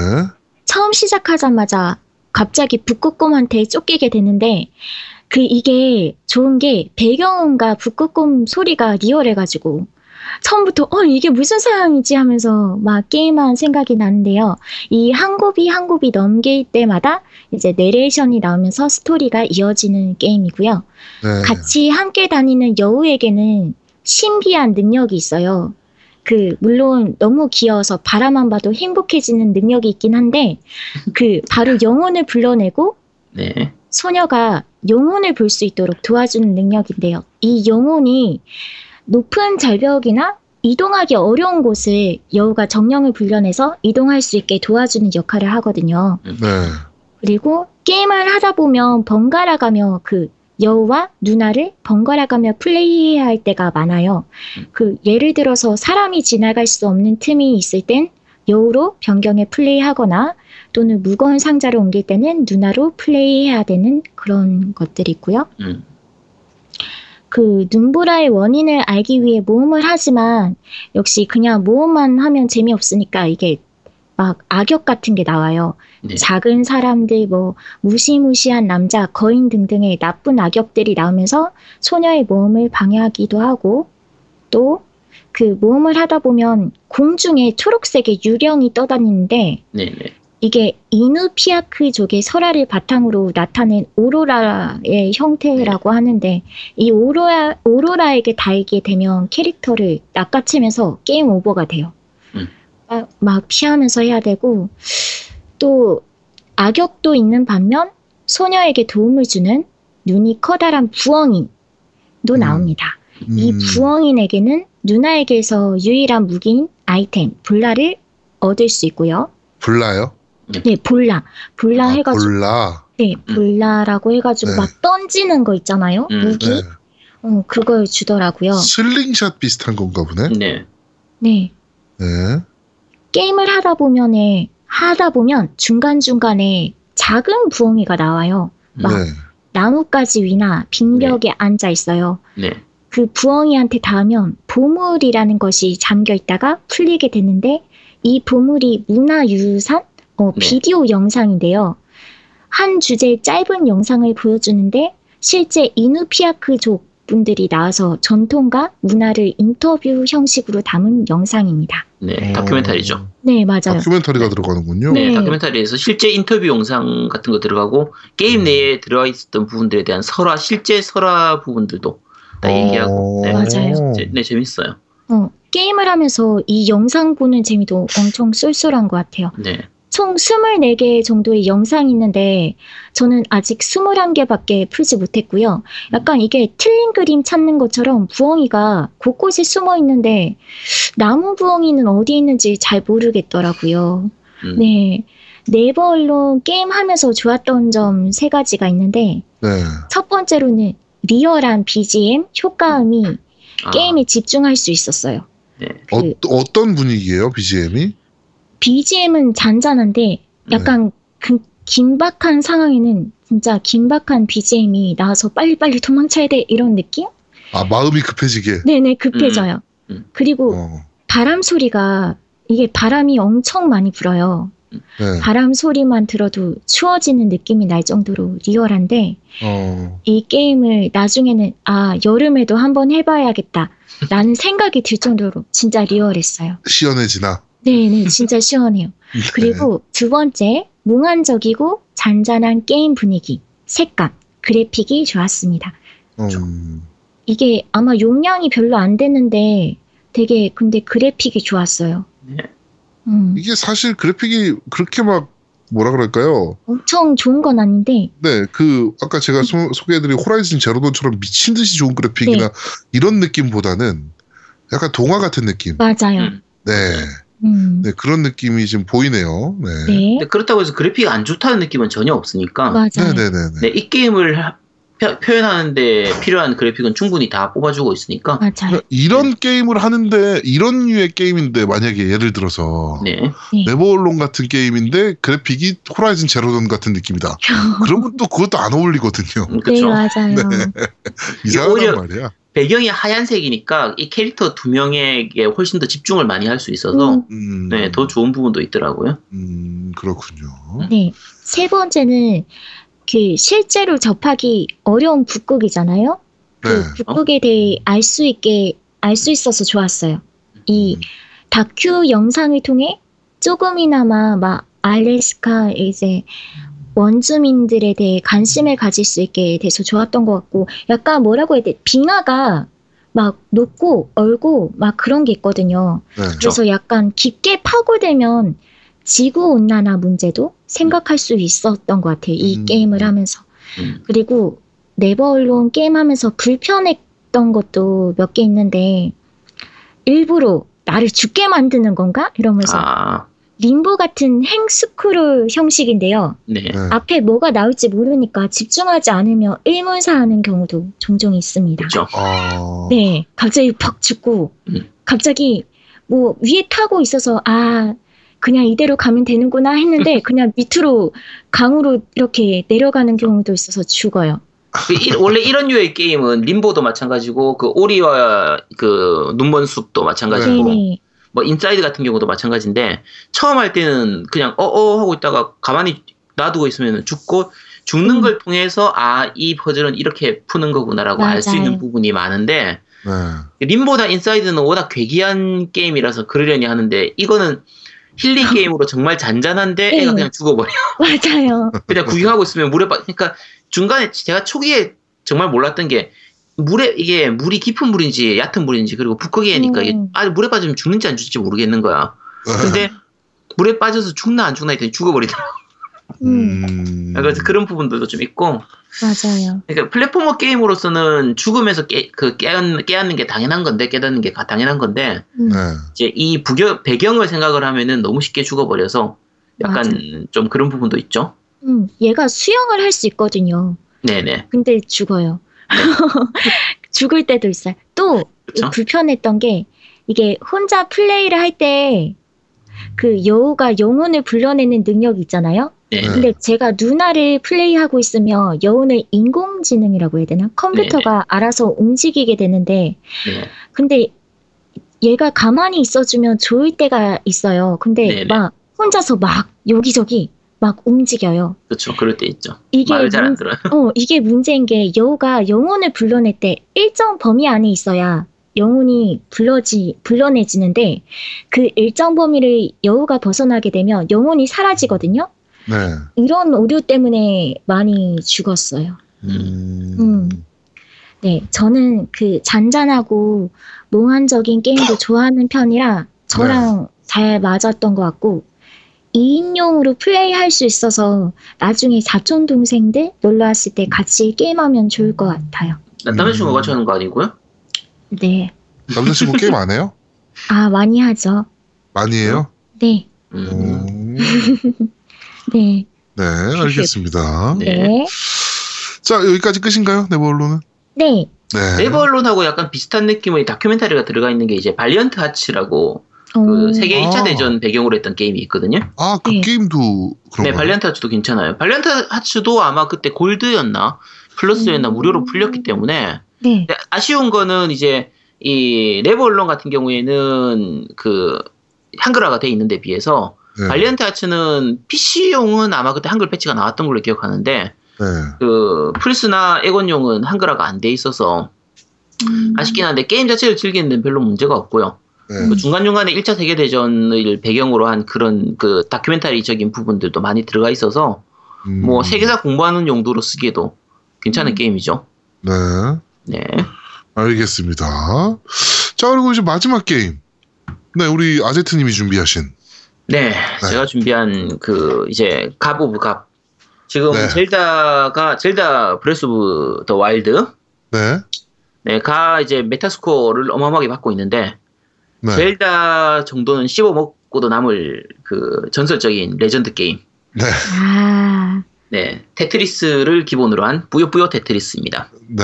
처음 시작하자마자 갑자기 북극곰한테 쫓기게 되는데 이게 좋은 게 배경음과 북극곰 소리가 리얼해가지고 처음부터 이게 무슨 상황이지 하면서 막 게임한 생각이 나는데요. 이 한 곱이 한 곱이 넘길 때마다 이제 내레이션이 나오면서 스토리가 이어지는 게임이고요. 네. 같이 함께 다니는 여우에게는 신비한 능력이 있어요. 물론 너무 귀여워서 바라만 봐도 행복해지는 능력이 있긴 한데, 바로 영혼을 불러내고, 네. 소녀가 영혼을 볼 수 있도록 도와주는 능력인데요. 이 영혼이 높은 절벽이나 이동하기 어려운 곳을 여우가 정령을 불러내서 이동할 수 있게 도와주는 역할을 하거든요. 네. 그리고 게임을 하다 보면 번갈아가며 여우와 누나를 번갈아가며 플레이해야 할 때가 많아요. 예를 들어서 사람이 지나갈 수 없는 틈이 있을 땐 여우로 변경해 플레이하거나 또는 무거운 상자를 옮길 때는 누나로 플레이해야 되는 그런 것들이 있고요. 눈보라의 원인을 알기 위해 모험을 하지만 역시 그냥 모험만 하면 재미없으니까 이게 막 악역 같은 게 나와요. 네. 작은 사람들, 뭐 무시무시한 남자, 거인 등등의 나쁜 악역들이 나오면서 소녀의 모험을 방해하기도 하고, 또 그 모험을 하다 보면 공중에 초록색의 유령이 떠다니는데 네. 이게 이누피아크족의 설화를 바탕으로 나타낸 오로라의 형태라고 하는데, 이 오로라에게 닿게 되면 캐릭터를 낚아채면서 게임 오버가 돼요. 막 피하면서 해야 되고, 또 악역도 있는 반면 소녀에게 도움을 주는 눈이 커다란 부엉이도 나옵니다. 이 부엉이에게는 누나에게서 유일한 무기인 아이템 볼라를 얻을 수 있고요. 볼라요? 네, 볼라. 볼라 해가지고. 볼라. 네, 볼라라고 해가지고 네. 막 던지는 거 있잖아요. 무기. 네. 그걸 주더라고요. 슬링샷 비슷한 건가 보네. 네. 네. 네. 게임을 하다 보면 중간중간에 작은 부엉이가 나와요. 막 네. 나뭇가지 위나 빙벽에 네. 앉아 있어요. 네. 그 부엉이한테 닿으면 보물이라는 것이 잠겨 있다가 풀리게 되는데, 이 보물이 문화유산? 비디오 네. 영상인데요. 한 주제의 짧은 영상을 보여주는데 실제 이누피아크족 분들이 나와서 전통과 문화를 인터뷰 형식으로 담은 영상입니다. 네, 다큐멘터리죠. 네, 맞아요. 다큐멘터리가 네. 들어가는군요. 네, 다큐멘터리에서 실제 인터뷰 영상 같은 거 들어가고, 게임 내에 들어와 있었던 부분들에 대한 설화, 실제 설화 부분들도 다 얘기하고. 네, 맞아요. 네, 재밌어요. 게임을 하면서 이 영상 보는 재미도 엄청 쏠쏠한 것 같아요. 네. 총 24개 정도의 영상이 있는데 저는 아직 21개밖에 풀지 못했고요. 약간 이게 틀린 그림 찾는 것처럼 부엉이가 곳곳에 숨어 있는데 나무 부엉이는 어디 있는지 잘 모르겠더라고요. 네, 네버 알론 게임하면서 좋았던 점 3가지가 있는데 네. 첫 번째로는 리얼한 BGM, 효과음이 게임에 집중할 수 있었어요. 네. 어떤 분위기예요, BGM이? BGM은 잔잔한데 약간 네. 긴박한 상황에는 진짜 긴박한 BGM이 나와서 빨리빨리 도망쳐야 돼 이런 느낌? 아, 마음이 급해지게? 네네, 급해져요. 그리고 바람 소리가, 이게 바람이 엄청 많이 불어요. 네. 바람 소리만 들어도 추워지는 느낌이 날 정도로 리얼한데 이 게임을 나중에는 여름에도 한번 해봐야겠다 라는 생각이 들 정도로 진짜 리얼했어요. 시원해지나? 네네, 진짜 시원해요. 네. 그리고 2번째, 몽환적이고 잔잔한 게임 분위기, 색감, 그래픽이 좋았습니다. 이게 아마 용량이 별로 안 됐는데 되게 근데 그래픽이 좋았어요. 네. 이게 사실 그래픽이 그렇게 막 뭐라 그럴까요? 엄청 좋은 건 아닌데. 네, 그 아까 제가 소개해드린 호라이즌 제로돈처럼 미친 듯이 좋은 그래픽이나 네. 이런 느낌보다는 약간 동화 같은 느낌. 맞아요. 네. 네, 그런 느낌이 지금 보이네요. 네. 네. 근데 그렇다고 해서 그래픽이 안 좋다는 느낌은 전혀 없으니까. 맞아요. 네네네. 네, 이 게임을 표현하는데 필요한 그래픽은 충분히 다 뽑아주고 있으니까. 맞아요. 이런 네. 게임을 하는데, 이런 류의 게임인데, 만약에 예를 들어서 네. 네버얼론 같은 게임인데 그래픽이 호라이즌 제로던 같은 느낌이다. 그러면 또 그것도 안 어울리거든요. 네, 맞아요. 네. 이상하단 말이야. 배경이 하얀색이니까 이 캐릭터 2명에게 훨씬 더 집중을 많이 할 수 있어서 네, 더 좋은 부분도 있더라고요. 그렇군요. 네, 3번째는 그 실제로 접하기 어려운 북극이잖아요. 네. 그 북극에 대해 알 수 있어서 좋았어요. 이 다큐 영상을 통해 조금이나마 막 알래스카 이제 원주민들에 대해 관심을 가질 수 있게 돼서 좋았던 것 같고, 약간 뭐라고 해야 돼? 빙하가 막 녹고 얼고 막 그런 게 있거든요. 네, 그래서 약간 깊게 파고들면 지구온난화 문제도 생각할 수 있었던 것 같아요. 이 게임을 하면서. 그리고 네버얼론 게임하면서 불편했던 것도 몇 개 있는데, 일부러 나를 죽게 만드는 건가? 이러면서. 림보 같은 행스크롤 형식인데요. 네. 앞에 뭐가 나올지 모르니까 집중하지 않으며 일문사하는 경우도 종종 있습니다. 그렇죠. 네, 갑자기 퍽 죽고 갑자기 뭐 위에 타고 있어서 그냥 이대로 가면 되는구나 했는데 그냥 밑으로 강으로 이렇게 내려가는 경우도 있어서 죽어요. 원래 이런 류의 게임은 림보도 마찬가지고 그 오리와 그 눈먼 숲도 마찬가지고. 네. 뭐 인사이드 같은 경우도 마찬가지인데 처음 할 때는 그냥 어어 하고 있다가 가만히 놔두고 있으면 죽고 죽는 걸 통해서 아, 이 퍼즐은 이렇게 푸는 거구나라고 알 수 있는 부분이 많은데 네. 림보다 인사이드는 워낙 괴기한 게임이라서 그러려니 하는데 이거는 힐링 게임으로 정말 잔잔한데 네. 애가 그냥 죽어버려. 맞아요. 그냥 구경하고 있으면 물에 빠져. 그러니까 중간에 제가 초기에 정말 몰랐던 게 물에 이게 물이 깊은 물인지 얕은 물인지 그리고 북극이니까 이게 아, 물에 빠지면 죽는지 안 죽는지 모르겠는 거야. 근데 물에 빠져서 죽나 안 죽나 했더니 죽어버리더라고. 그래서 그런 부분들도 좀 있고. 맞아요. 그러니까 플랫포머 게임으로서는 죽음에서 깨닫는 게 당연한 건데, 깨닫는 게 당연한 건데, 이제 이 배경을 생각을 하면은 너무 쉽게 죽어버려서 약간 맞아. 좀 그런 부분도 있죠. 얘가 수영을 할 수 있거든요. 네네. 근데 죽어요. 네. 죽을 때도 있어요. 또 그렇죠? 불편했던 게 이게 혼자 플레이를 할 때 그 여우가 영혼을 불러내는 능력이 있잖아요. 네. 근데 제가 누나를 플레이하고 있으며 여우는 인공지능이라고 해야 되나? 컴퓨터가 네. 알아서 움직이게 되는데 네. 근데 얘가 가만히 있어주면 좋을 때가 있어요. 근데 네. 막 혼자서 막 여기저기 막 움직여요. 그렇죠. 그럴 때 있죠. 이게 말을 잘 안 들어요. 이게 문제인 게 여우가 영혼을 불러낼 때 일정 범위 안에 있어야 영혼이 불러내지는데 그 일정 범위를 여우가 벗어나게 되면 영혼이 사라지거든요. 네. 이런 오류 때문에 많이 죽었어요. 네, 저는 그 잔잔하고 몽환적인 게임도 좋아하는 편이라 저랑 네. 잘 맞았던 것 같고 2인용으로 플레이할 수 있어서 나중에 사촌 동생들 놀러 왔을 때 같이 게임하면 좋을 것 같아요. 남자친구 같이 하는 거 아니고요? 네. 남자친구 게임 안 해요? 아, 많이 하죠. 많이 해요? 네. 네. 네, 알겠습니다. 네. 자, 여기까지 끝인가요? 네버얼론은? 네. 네. 네버얼론하고 약간 비슷한 느낌의 다큐멘터리가 들어가 있는 게 이제 발리언트 하츠라고 그 세계 2차 대전 배경으로 했던 게임이 있거든요. 아, 그 네. 게임도 그런가요? 네, 발리언트 하츠도 괜찮아요. 발리언트 하츠도 아마 그때 골드였나 플러스였나 무료로 풀렸기 때문에 네. 아쉬운 거는 이제 이 네버얼론 같은 경우에는 그 한글화가 돼 있는데 비해서 네. 발리언트 하츠는 PC용은 아마 그때 한글 패치가 나왔던 걸로 기억하는데 네. 그 플스나 에곤용은 한글화가 안 돼 있어서 아쉽긴 한데 게임 자체를 즐기는 데는 별로 문제가 없고요. 네. 그 중간중간에 1차 세계대전을 배경으로 한 그런 그 다큐멘터리적인 부분들도 많이 들어가 있어서 뭐 세계사 공부하는 용도로 쓰기에도 괜찮은 게임이죠. 네. 네. 알겠습니다. 자, 그리고 이제 마지막 게임. 네, 우리 아제트님이 준비하신 네, 네, 제가 준비한 그 이제 갑 오브 갑 지금 네. 젤다 브레스 오브 더 와일드 네, 네, 가 이제 메타스코어를 어마어마하게 받고 있는데 네. 젤다 정도는 씹어 먹고도 남을 그 전설적인 레전드 게임 네, 아~ 네, 테트리스를 기본으로 한 뿌요뿌요 테트리스입니다. 네,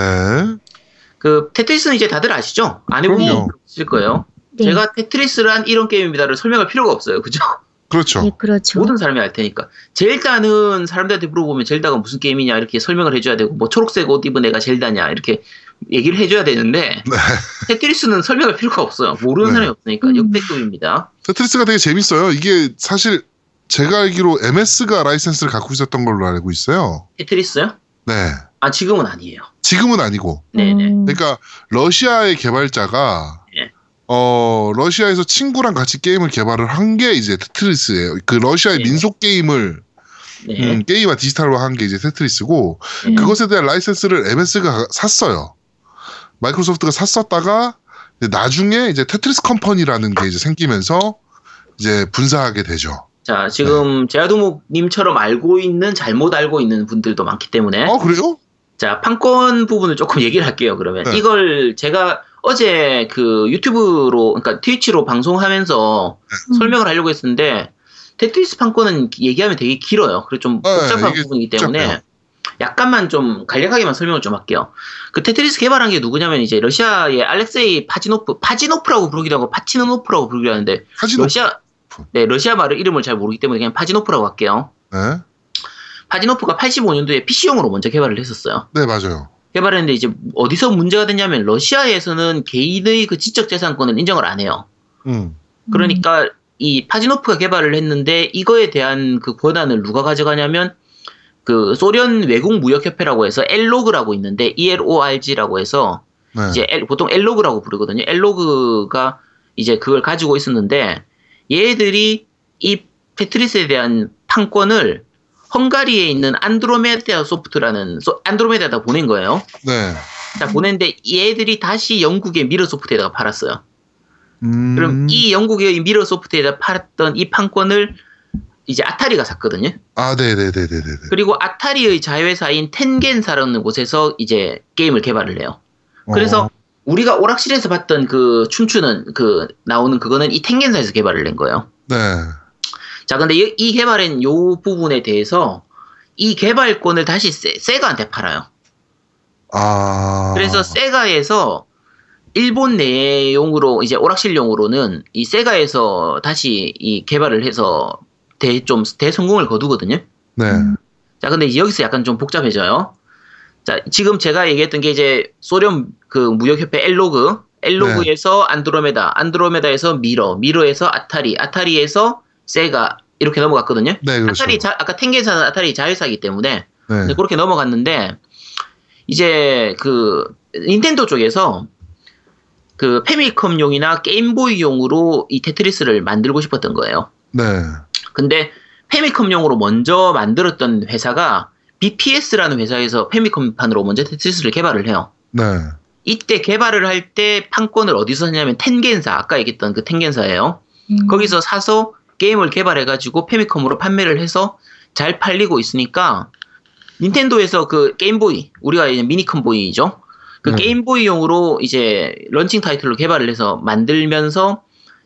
그 테트리스는 이제 다들 아시죠? 안 해보면 있을 거예요. 네. 제가 테트리스란 이런 게임입니다를 설명할 필요가 없어요. 그죠? 그렇죠. 네, 그렇죠. 모든 사람이 알 테니까. 젤다는 사람들한테 물어보면 젤다가 무슨 게임이냐 이렇게 설명을 해줘야 되고 뭐 초록색 옷 입은 애가 젤다냐 이렇게 얘기를 해줘야 되는데 네. 테트리스는 설명할 필요가 없어요. 모르는 네. 사람이 없으니까 역대급입니다. 테트리스가 되게 재밌어요. 이게 사실 제가 알기로 MS가 라이센스를 갖고 있었던 걸로 알고 있어요. 테트리스요? 네. 아, 지금은 아니에요. 지금은 아니고. 네네. 그러니까 러시아의 개발자가 네. 러시아에서 친구랑 같이 게임을 개발을 한 게 이제 테트리스예요. 그 러시아의 네. 민속 게임을 네. 게임화 디지털로 한 게 이제 테트리스고 네. 그것에 대한 라이센스를 MS가 샀어요. 마이크로소프트가 샀었다가 나중에 이제 테트리스 컴퍼니라는 게 이제 생기면서 이제 분사하게 되죠. 자, 지금 네. 제아두목님처럼 알고 있는 잘못 알고 있는 분들도 많기 때문에. 아, 그래요? 자, 판권 부분을 조금 얘기를 할게요. 그러면 네. 이걸 제가 어제 그 유튜브로, 그러니까 트위치로 방송하면서 설명을 하려고 했었는데, 테트리스 판권은 얘기하면 되게 길어요. 그래서 좀 복잡한 부분이기 때문에 짧네요. 약간만 좀 간략하게만 설명을 좀 할게요. 그 테트리스 개발한 게 누구냐면 이제 러시아의 알렉세이 파지노프라고 부르기도 하고 파치노프라고 부르기도 하는데, 러시아 말의 이름을 잘 모르기 때문에 그냥 파지노프라고 할게요. 네. 파지노프가 85년도에 PC용으로 먼저 개발을 했었어요. 네, 맞아요. 개발했는데 이제 어디서 문제가 됐냐면 러시아에서는 개인의 그 지적 재산권을 인정을 안 해요. 그러니까 이 파지노프가 개발을 했는데 이거에 대한 그 권한을 누가 가져가냐면 그 소련 외국 무역협회라고 해서 엘로그라고 있는데 ELORG라고 해서 네. 이제 보통 엘로그라고 부르거든요. 엘로그가 이제 그걸 가지고 있었는데 얘들이 이 테트리스에 대한 판권을 헝가리에 있는 안드로메다 소프트라는 안드로메다에다 보낸 거예요. 네. 자 보냈는데 얘들이 다시 영국의 미러소프트에다가 팔았어요. 그럼 이 영국의 미러소프트에다 팔았던 이 판권을 이제 아타리가 샀거든요. 아, 네네네네네. 그리고 아타리의 자회사인 텐겐사라는 곳에서 이제 게임을 개발을 해요. 그래서 우리가 오락실에서 봤던 그 춤추는 그 나오는 그거는 이 텐겐사에서 개발을 낸 거예요. 네. 자, 근데 이 개발한 요 부분에 대해서 이 개발권을 다시 세가한테 팔아요. 아. 그래서 세가에서 일본 내용으로 이제 오락실용으로는 이 세가에서 다시 이 개발을 해서 좀 대성공을 거두거든요. 네. 자, 근데 여기서 약간 좀 복잡해져요. 자, 지금 제가 얘기했던 게 이제 소련 그 무역협회 엘로그에서 네. 안드로메다에서 미러에서 아타리, 아타리에서 세가 이렇게 넘어갔거든요. 네, 그렇죠. 아타리 아까 텐겐사는 아타리 자회사이기 때문에 네. 그렇게 넘어갔는데 이제 그 닌텐도 쪽에서 그 패미컴용이나 게임보이용으로 이 테트리스를 만들고 싶었던 거예요. 네. 근데 패미컴용으로 먼저 만들었던 회사가 BPS라는 회사에서 패미컴판으로 먼저 테트리스를 개발을 해요. 네. 이때 개발을 할 때 판권을 어디서 샀냐면 텐겐사, 아까 얘기했던 그 텐겐사예요. 거기서 사서 게임을 개발해가지고 패미컴으로 판매를 해서 잘 팔리고 있으니까 닌텐도에서 그 게임보이, 우리가 이제 미니컴보이죠. 그 게임보이용으로 이제 런칭 타이틀로 개발을 해서 만들면서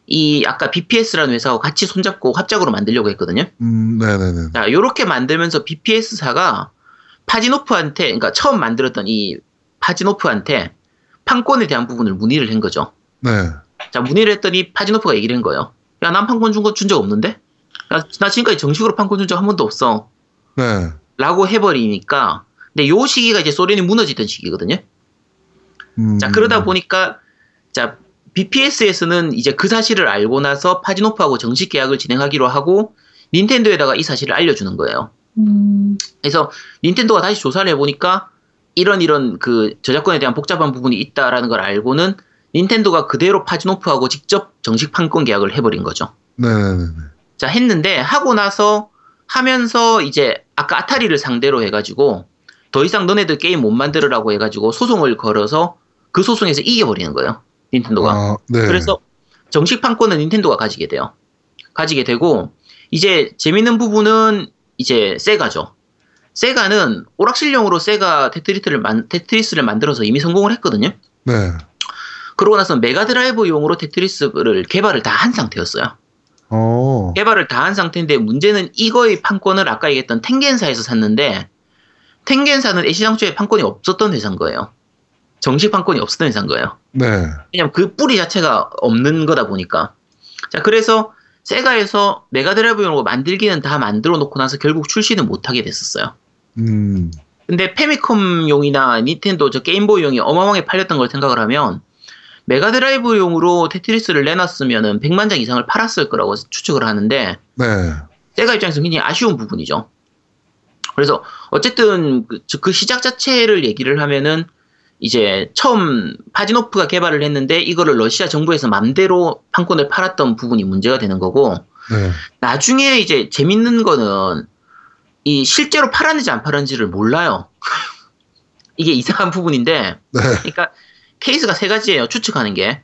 이 아까 BPS라는 회사하고 같이 손잡고 합작으로 만들려고 했거든요. 네네네. 자, 요렇게 만들면서 BPS사가 파지노프한테, 그러니까 처음 만들었던 이 파지노프한테 판권에 대한 부분을 문의를 한 거죠. 네. 자, 문의를 했더니 파지노프가 얘기를 한 거예요. 야, 난 판권 준 적 없는데? 나 지금까지 정식으로 판권 준 적 한 번도 없어. 네. 라고 해버리니까, 근데 요 시기가 이제 소련이 무너지던 시기거든요. 자, 그러다 보니까, 자, BPS에서는 이제 그 사실을 알고 나서 파지노프하고 정식 계약을 진행하기로 하고 닌텐도에다가 이 사실을 알려주는 거예요. 그래서 닌텐도가 다시 조사를 해보니까 이런 그 저작권에 대한 복잡한 부분이 있다라는 걸 알고는 닌텐도가 그대로 파지노프하고 직접 정식 판권 계약을 해버린 거죠. 네. 자, 했는데 하고 나서 하면서 이제 아까 아타리를 상대로 해가지고 더 이상 너네들 게임 못 만들으라고 해가지고 소송을 걸어서 그 소송에서 이겨버리는 거예요. 닌텐도가. 아, 네. 그래서 정식 판권은 닌텐도가 가지게 돼요. 가지게 되고 이제 재밌는 부분은 이제 세가죠. 세가는 오락실용으로 세가 테트리스를 만들어서 이미 성공을 했거든요. 네. 그러고 나서 메가드라이브용으로 테트리스를 개발을 다 한 상태였어요. 오. 개발을 다 한 상태인데 문제는 이거의 판권을 아까 얘기했던 텐겐사에서 샀는데 텐겐사는 애시당초에 판권이 없었던 회사인 거예요. 정식 판권이 없었던 회사인 거예요. 네. 왜냐면 그 뿌리 자체가 없는 거다 보니까. 자, 그래서 세가에서 메가드라이브용으로 만들기는 다 만들어 놓고 나서 결국 출시는 못하게 됐었어요. 근데 패미컴용이나 닌텐도 저 게임보이용이 어마어마하게 팔렸던 걸 생각을 하면 메가드라이브용으로 테트리스를 내놨으면은 100만 장 이상을 팔았을 거라고 추측을 하는데 네. 세가 입장에서는 굉장히 아쉬운 부분이죠. 그래서 어쨌든 그 시작 자체를 얘기를 하면은 이제 처음 파지노프가 개발을 했는데 이거를 러시아 정부에서 맘대로 판권을 팔았던 부분이 문제가 되는 거고 네. 나중에 이제 재밌는 거는 이 실제로 팔았는지 안 팔았는지를 몰라요. 이게 이상한 부분인데 네. 그러니까 케이스가 세 가지예요. 추측하는 게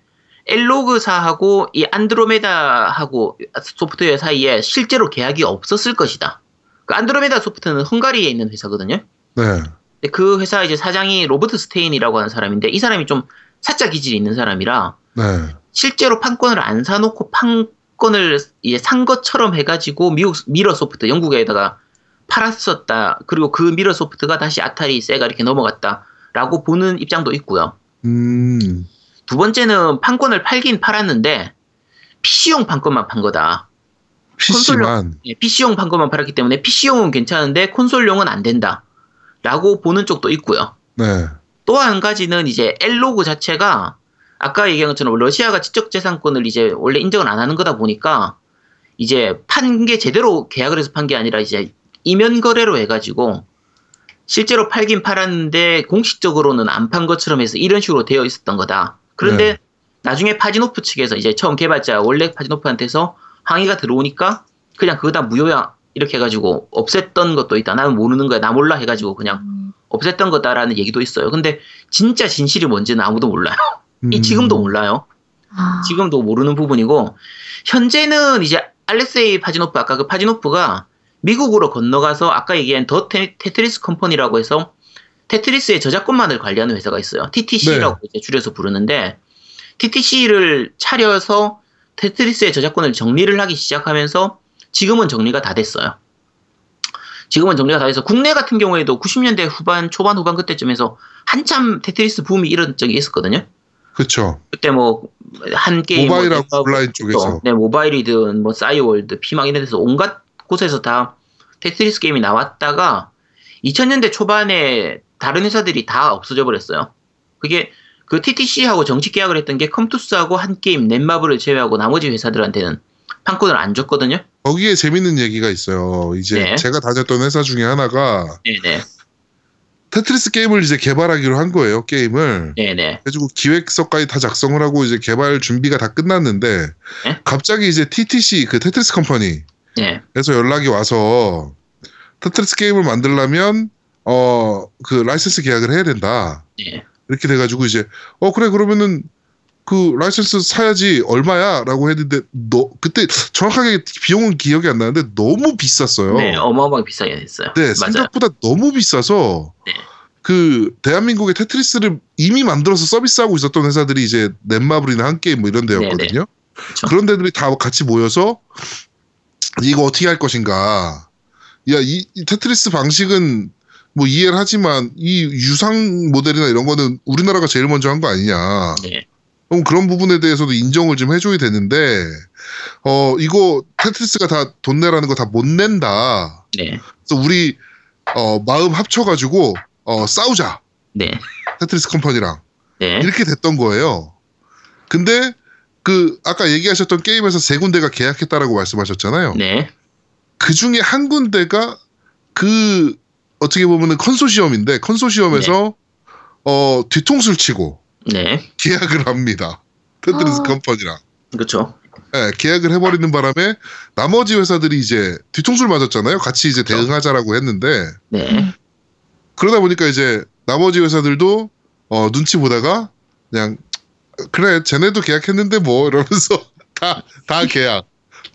엘로그사하고 이 안드로메다하고 소프트웨어 사이에 실제로 계약이 없었을 것이다. 그 안드로메다 소프트는 헝가리에 있는 회사거든요. 네. 그 회사 이제 사장이 로버트 스테인이라고 하는 사람인데 이 사람이 좀 사짜 기질이 있는 사람이라 네. 실제로 판권을 안 사놓고 판권을 이제 산 것처럼 해가지고 미국 미러소프트 영국에다가 팔았었다. 그리고 그 미러소프트가 다시 아타리 세가 이렇게 넘어갔다라고 보는 입장도 있고요. 두 번째는 판권을 팔긴 팔았는데 PC용 판권만 판 거다. PC만? 예, PC용 판권만 팔았기 때문에 PC용은 괜찮은데 콘솔용은 안 된다. 라고 보는 쪽도 있고요. 네. 또 한 가지는 이제 엘로그 자체가 아까 얘기한 것처럼 러시아가 지적재산권을 이제 원래 인정을 안 하는 거다 보니까 이제 판 게 제대로 계약을 해서 판 게 아니라 이제 이면 거래로 해가지고 실제로 팔긴 팔았는데 공식적으로는 안 판 것처럼 해서 이런 식으로 되어 있었던 거다. 그런데 네. 나중에 파지노프 측에서 이제 처음 개발자 원래 파지노프한테서 항의가 들어오니까 그냥 그거 다 무효야 이렇게 해가지고 없앴던 것도 있다. 나는 모르는 거야. 나 몰라 해가지고 그냥 없앴던 거다라는 얘기도 있어요. 근데 진짜 진실이 뭔지는 아무도 몰라요. 이 지금도 몰라요. 지금도 모르는 부분이고 현재는 이제 알렉세이 파지노프 아까 그 파지노프가 미국으로 건너가서 아까 얘기한 더 테트리스 컴퍼니라고 해서 테트리스의 저작권만을 관리하는 회사가 있어요. TTC라고 네. 이제 줄여서 부르는데 TTC를 차려서 테트리스의 저작권을 정리를 하기 시작하면서 지금은 정리가 다 됐어요. 지금은 정리가 다 돼서 국내 같은 경우에도 90년대 후반, 초반, 후반 그때쯤에서 한참 테트리스 붐이 이런 적이 있었거든요. 그렇죠. 그때 뭐 한 게임 모바일하고 온라인 쪽에서 네, 모바일이든 뭐 싸이월드, 피망 이런 데서 온갖 곳에서 다 테트리스 게임이 나왔다가 2000년대 초반에 다른 회사들이 다 없어져 버렸어요. 그게 그 TTC하고 정식 계약을 했던 게 컴투스하고 한게임, 넷마블을 제외하고 나머지 회사들한테는 판권을 안 줬거든요. 거기에 재밌는 얘기가 있어요. 이제 네. 제가 다녔던 회사 중에 하나가 네네. 테트리스 게임을 이제 개발하기로 한 거예요. 게임을. 네네. 그래가지고 기획서까지 다 작성을 하고 이제 개발 준비가 다 끝났는데 네? 갑자기 이제 TTC 그 테트리스 컴퍼니 네. 그래서 연락이 와서 테트리스 게임을 만들려면 그 라이선스 계약을 해야 된다. 네. 이렇게 돼가지고 이제 그래 그러면은 그 라이선스 사야지 얼마야라고 했는데 너 그때 정확하게 비용은 기억이 안 나는데 너무 비쌌어요. 네, 어마어마하게 비싸게 됐어요. 네, 맞아요. 생각보다 너무 비싸서 네. 그 대한민국의 테트리스를 이미 만들어서 서비스하고 있었던 회사들이 이제 넷마블이나 한게임 뭐 이런 데였거든요. 네. 그렇죠. 그런 데들이 다 같이 모여서 이거 어떻게 할 것인가? 야, 이 테트리스 방식은 뭐 이해를 하지만 이 유상 모델이나 이런 거는 우리나라가 제일 먼저 한 거 아니냐? 네. 그럼 그런 부분에 대해서도 인정을 좀 해줘야 되는데, 이거 테트리스가 다 돈 내라는 거 다 못 낸다. 네. 그래서 우리 마음 합쳐가지고 싸우자. 네. 테트리스 컴퍼니랑 네. 이렇게 됐던 거예요. 근데 그 아까 얘기하셨던 게임에서 세 군데가 계약했다라고 말씀하셨잖아요. 네. 그 중에 한 군데가 그 어떻게 보면은 컨소시엄인데 컨소시엄에서 네. 뒤통수를 치고 네. 계약을 합니다. 테트리스 컴퍼니랑. 그렇죠. 네, 계약을 해버리는 바람에 나머지 회사들이 이제 뒤통수를 맞았잖아요. 같이 이제 그렇죠. 대응하자라고 했는데. 네. 그러다 보니까 이제 나머지 회사들도 눈치 보다가 그냥. 그래, 쟤네도 계약했는데 뭐 이러면서 다 계약.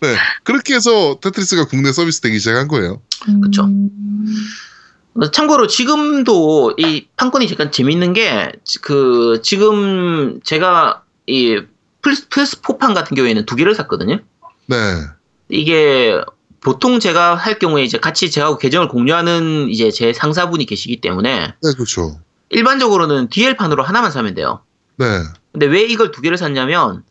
네, 그렇게 해서 테트리스가 국내 서비스 되기 시작한 거예요. 그렇죠. 참고로 지금도 이 판권이 잠깐 재밌는 게 그 지금 제가 이 플스4판 같은 경우에는 두 개를 샀거든요. 네. 이게 보통 제가 할 경우에 이제 같이 제하고 계정을 공유하는 이제 제 상사분이 계시기 때문에. 네, 그렇죠. 일반적으로는 DL판으로 하나만 사면 돼요. 네. 근데 왜 이걸 두 개를 샀냐면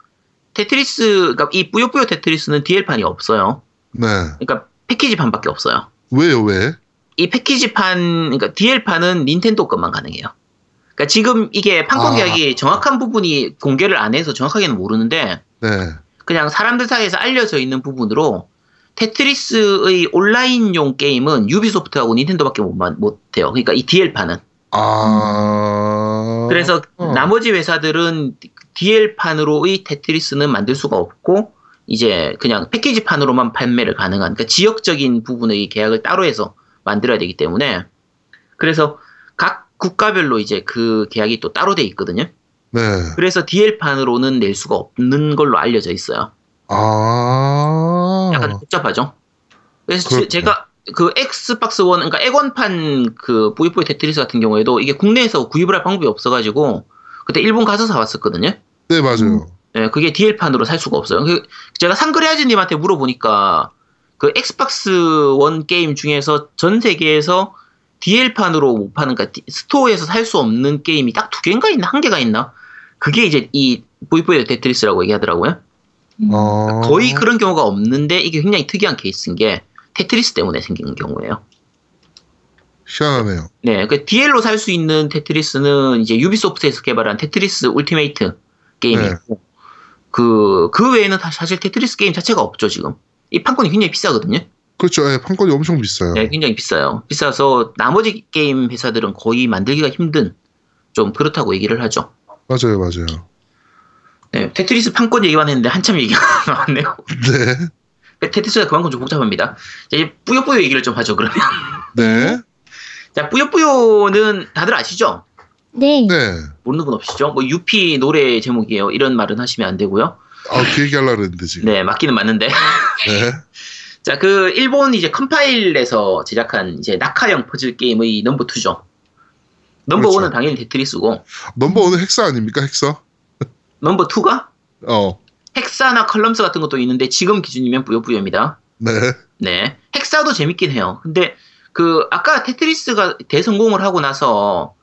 테트리스, 그러니까 이 뿌요뿌요 테트리스는 DL판이 없어요. 네. 그러니까 패키지판밖에 없어요. 왜요? 왜? 이 패키지판, 그러니까 DL판은 닌텐도 것만 가능해요. 그러니까 지금 이게 판권 계약이 정확한 부분이 공개를 안 해서 정확하게는 모르는데 네. 그냥 사람들 사이에서 알려져 있는 부분으로 테트리스의 온라인용 게임은 유비소프트하고 닌텐도밖에 못해요. 그러니까 이 DL판은. 그래서 나머지 회사들은 DL판으로의 테트리스는 만들 수가 없고 이제 그냥 패키지판으로만 판매를 가능한 그러니까 지역적인 부분의 계약을 따로 해서 만들어야 되기 때문에 그래서 각 국가별로 이제 그 계약이 또 따로 돼 있거든요. 네. 그래서 DL판으로는 낼 수가 없는 걸로 알려져 있어요. 약간 복잡하죠. 그래서 제가 그 엑스박스 원, 그러니까 액원판 그 뿌요뿌요 테트리스 같은 경우에도 이게 국내에서 구입을 할 방법이 없어가지고 그때 일본 가서 사왔었거든요. 네, 맞아요. 네, 그게 DL판으로 살 수가 없어요. 제가 상그레아즈님한테 물어보니까 그 엑스박스 원 게임 중에서 전 세계에서 DL판으로 못 파는, 그러니까 스토어에서 살 수 없는 게임이 딱 두 개인가 있나? 한 개가 있나? 그게 이제 이 뿌요뿌요 테트리스라고 얘기하더라고요. 그러니까 거의 그런 경우가 없는데 이게 굉장히 특이한 케이스인 게 테트리스 때문에 생긴 경우예요. 희한하네요. 네, 그 DL로 살 수 있는 테트리스는 이제 유비소프트에서 개발한 테트리스 울티메이트 게임이고, 네. 그 외에는 사실 테트리스 게임 자체가 없죠, 지금. 이 판권이 굉장히 비싸거든요. 그렇죠. 예, 판권이 엄청 비싸요. 네, 굉장히 비싸요. 비싸서 나머지 게임 회사들은 거의 만들기가 힘든, 좀 그렇다고 얘기를 하죠. 맞아요, 맞아요. 네, 테트리스 판권 얘기만 했는데 한참 얘기가 나왔네요. 네. 테트리스가 그만큼 좀 복잡합니다. 자, 이제 뿌요뿌요 얘기를 좀 하죠, 그러면. 네. 자, 뿌요뿌요는 다들 아시죠? 네. 네. 모르는 분 없으시죠? 뭐 UP 노래 제목이에요. 이런 말은 하시면 안 되고요. 아, 그 얘기하려고 했는데 지금. 네, 맞기는 맞는데. 네. 자, 그 일본 이제 컴파일에서 제작한 이제 낙하형 퍼즐 게임의 넘버 2죠. 넘버 1은 당연히 테트리스고. 넘버 1은 헥사 아닙니까? 헥사? 넘버 2가? 헥사나 컬럼스 같은 것도 있는데 지금 기준이면 뿌요뿌요입니다. 네. 네. 헥사도 재밌긴 해요. 근데 그 아까 테트리스가 대성공을 하고 나서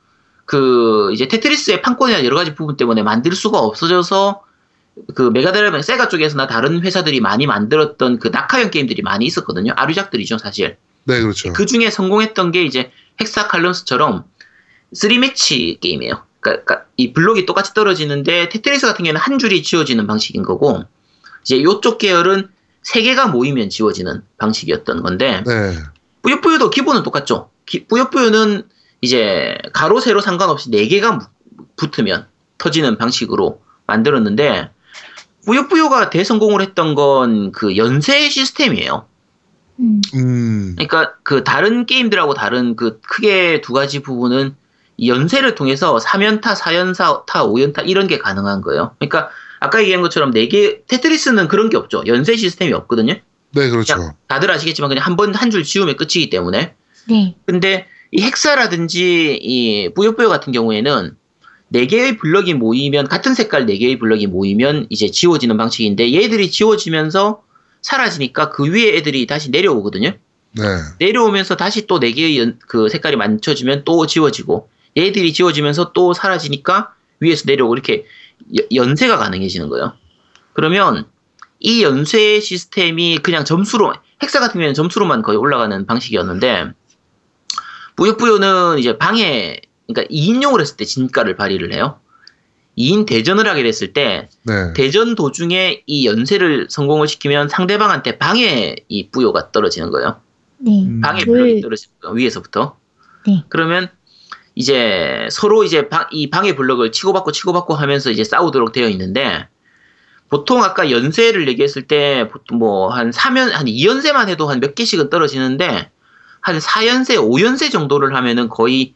그 이제 테트리스의 판권이나 여러 가지 부분 때문에 만들 수가 없어져서 그 메가드라이브 세가 쪽에서나 다른 회사들이 많이 만들었던 그 낙하형 게임들이 많이 있었거든요. 아류작들이죠, 사실. 네, 그렇죠. 그 중에 성공했던 게 이제 헥사 칼럼스처럼 3매치 게임이에요. 그러니까 이 블록이 똑같이 떨어지는데 테트리스 같은 경우는 한 줄이 지워지는 방식인 거고, 이제 요쪽 계열은 세 개가 모이면 지워지는 방식이었던 건데, 네. 뿌요뿌요도 기본은 똑같죠. 뿌요뿌요는 이제 가로 세로 상관없이 4개가 붙으면 터지는 방식으로 만들었는데, 뿌요뿌요가 대성공을 했던 건 그 연쇄 시스템이에요. 그러니까 그 다른 게임들하고 다른 그 크게 두 가지 부분은 연쇄를 통해서 3연타, 4연타, 5연타 이런 게 가능한 거예요. 그러니까 아까 얘기한 것처럼 4개, 테트리스는 그런 게 없죠. 연쇄 시스템이 없거든요. 네, 그렇죠. 다들 아시겠지만 그냥 한 번, 한 줄 지우면 끝이기 때문에. 네. 근데 이 헥사라든지 이 뿌요뿌요 같은 경우에는 4개의 블럭이 모이면, 같은 색깔 4개의 블럭이 모이면 이제 지워지는 방식인데, 얘들이 지워지면서 사라지니까 그 위에 애들이 다시 내려오거든요. 네. 내려오면서 다시 또 4개의 그 색깔이 맞춰지면 또 지워지고, 얘들이 지워지면서 또 사라지니까 위에서 내려오고, 이렇게 연쇄가 가능해지는 거예요. 그러면 이 연쇄 시스템이 그냥 점수로, 헥사 같은 경우에는 점수로만 거의 올라가는 방식이었는데, 뿌요뿌요는 이제 방해, 그러니까 2인용을 했을 때 진가를 발휘를 해요. 2인 대전을 하게 됐을 때, 네. 대전 도중에 이 연쇄를 성공을 시키면 상대방한테 방해 이 뿌요가 떨어지는 거예요. 네. 방해 블록이 떨어지는 거예요. 위에서부터. 네. 그러면 이제 서로 이제 이 방해 블록을 치고받고 하면서 이제 싸우도록 되어 있는데, 보통 아까 연쇄를 얘기했을 때 보통 뭐 한 2연쇄만 해도 한 몇 개씩은 떨어지는데, 한 4연세, 5연세 정도를 하면은 거의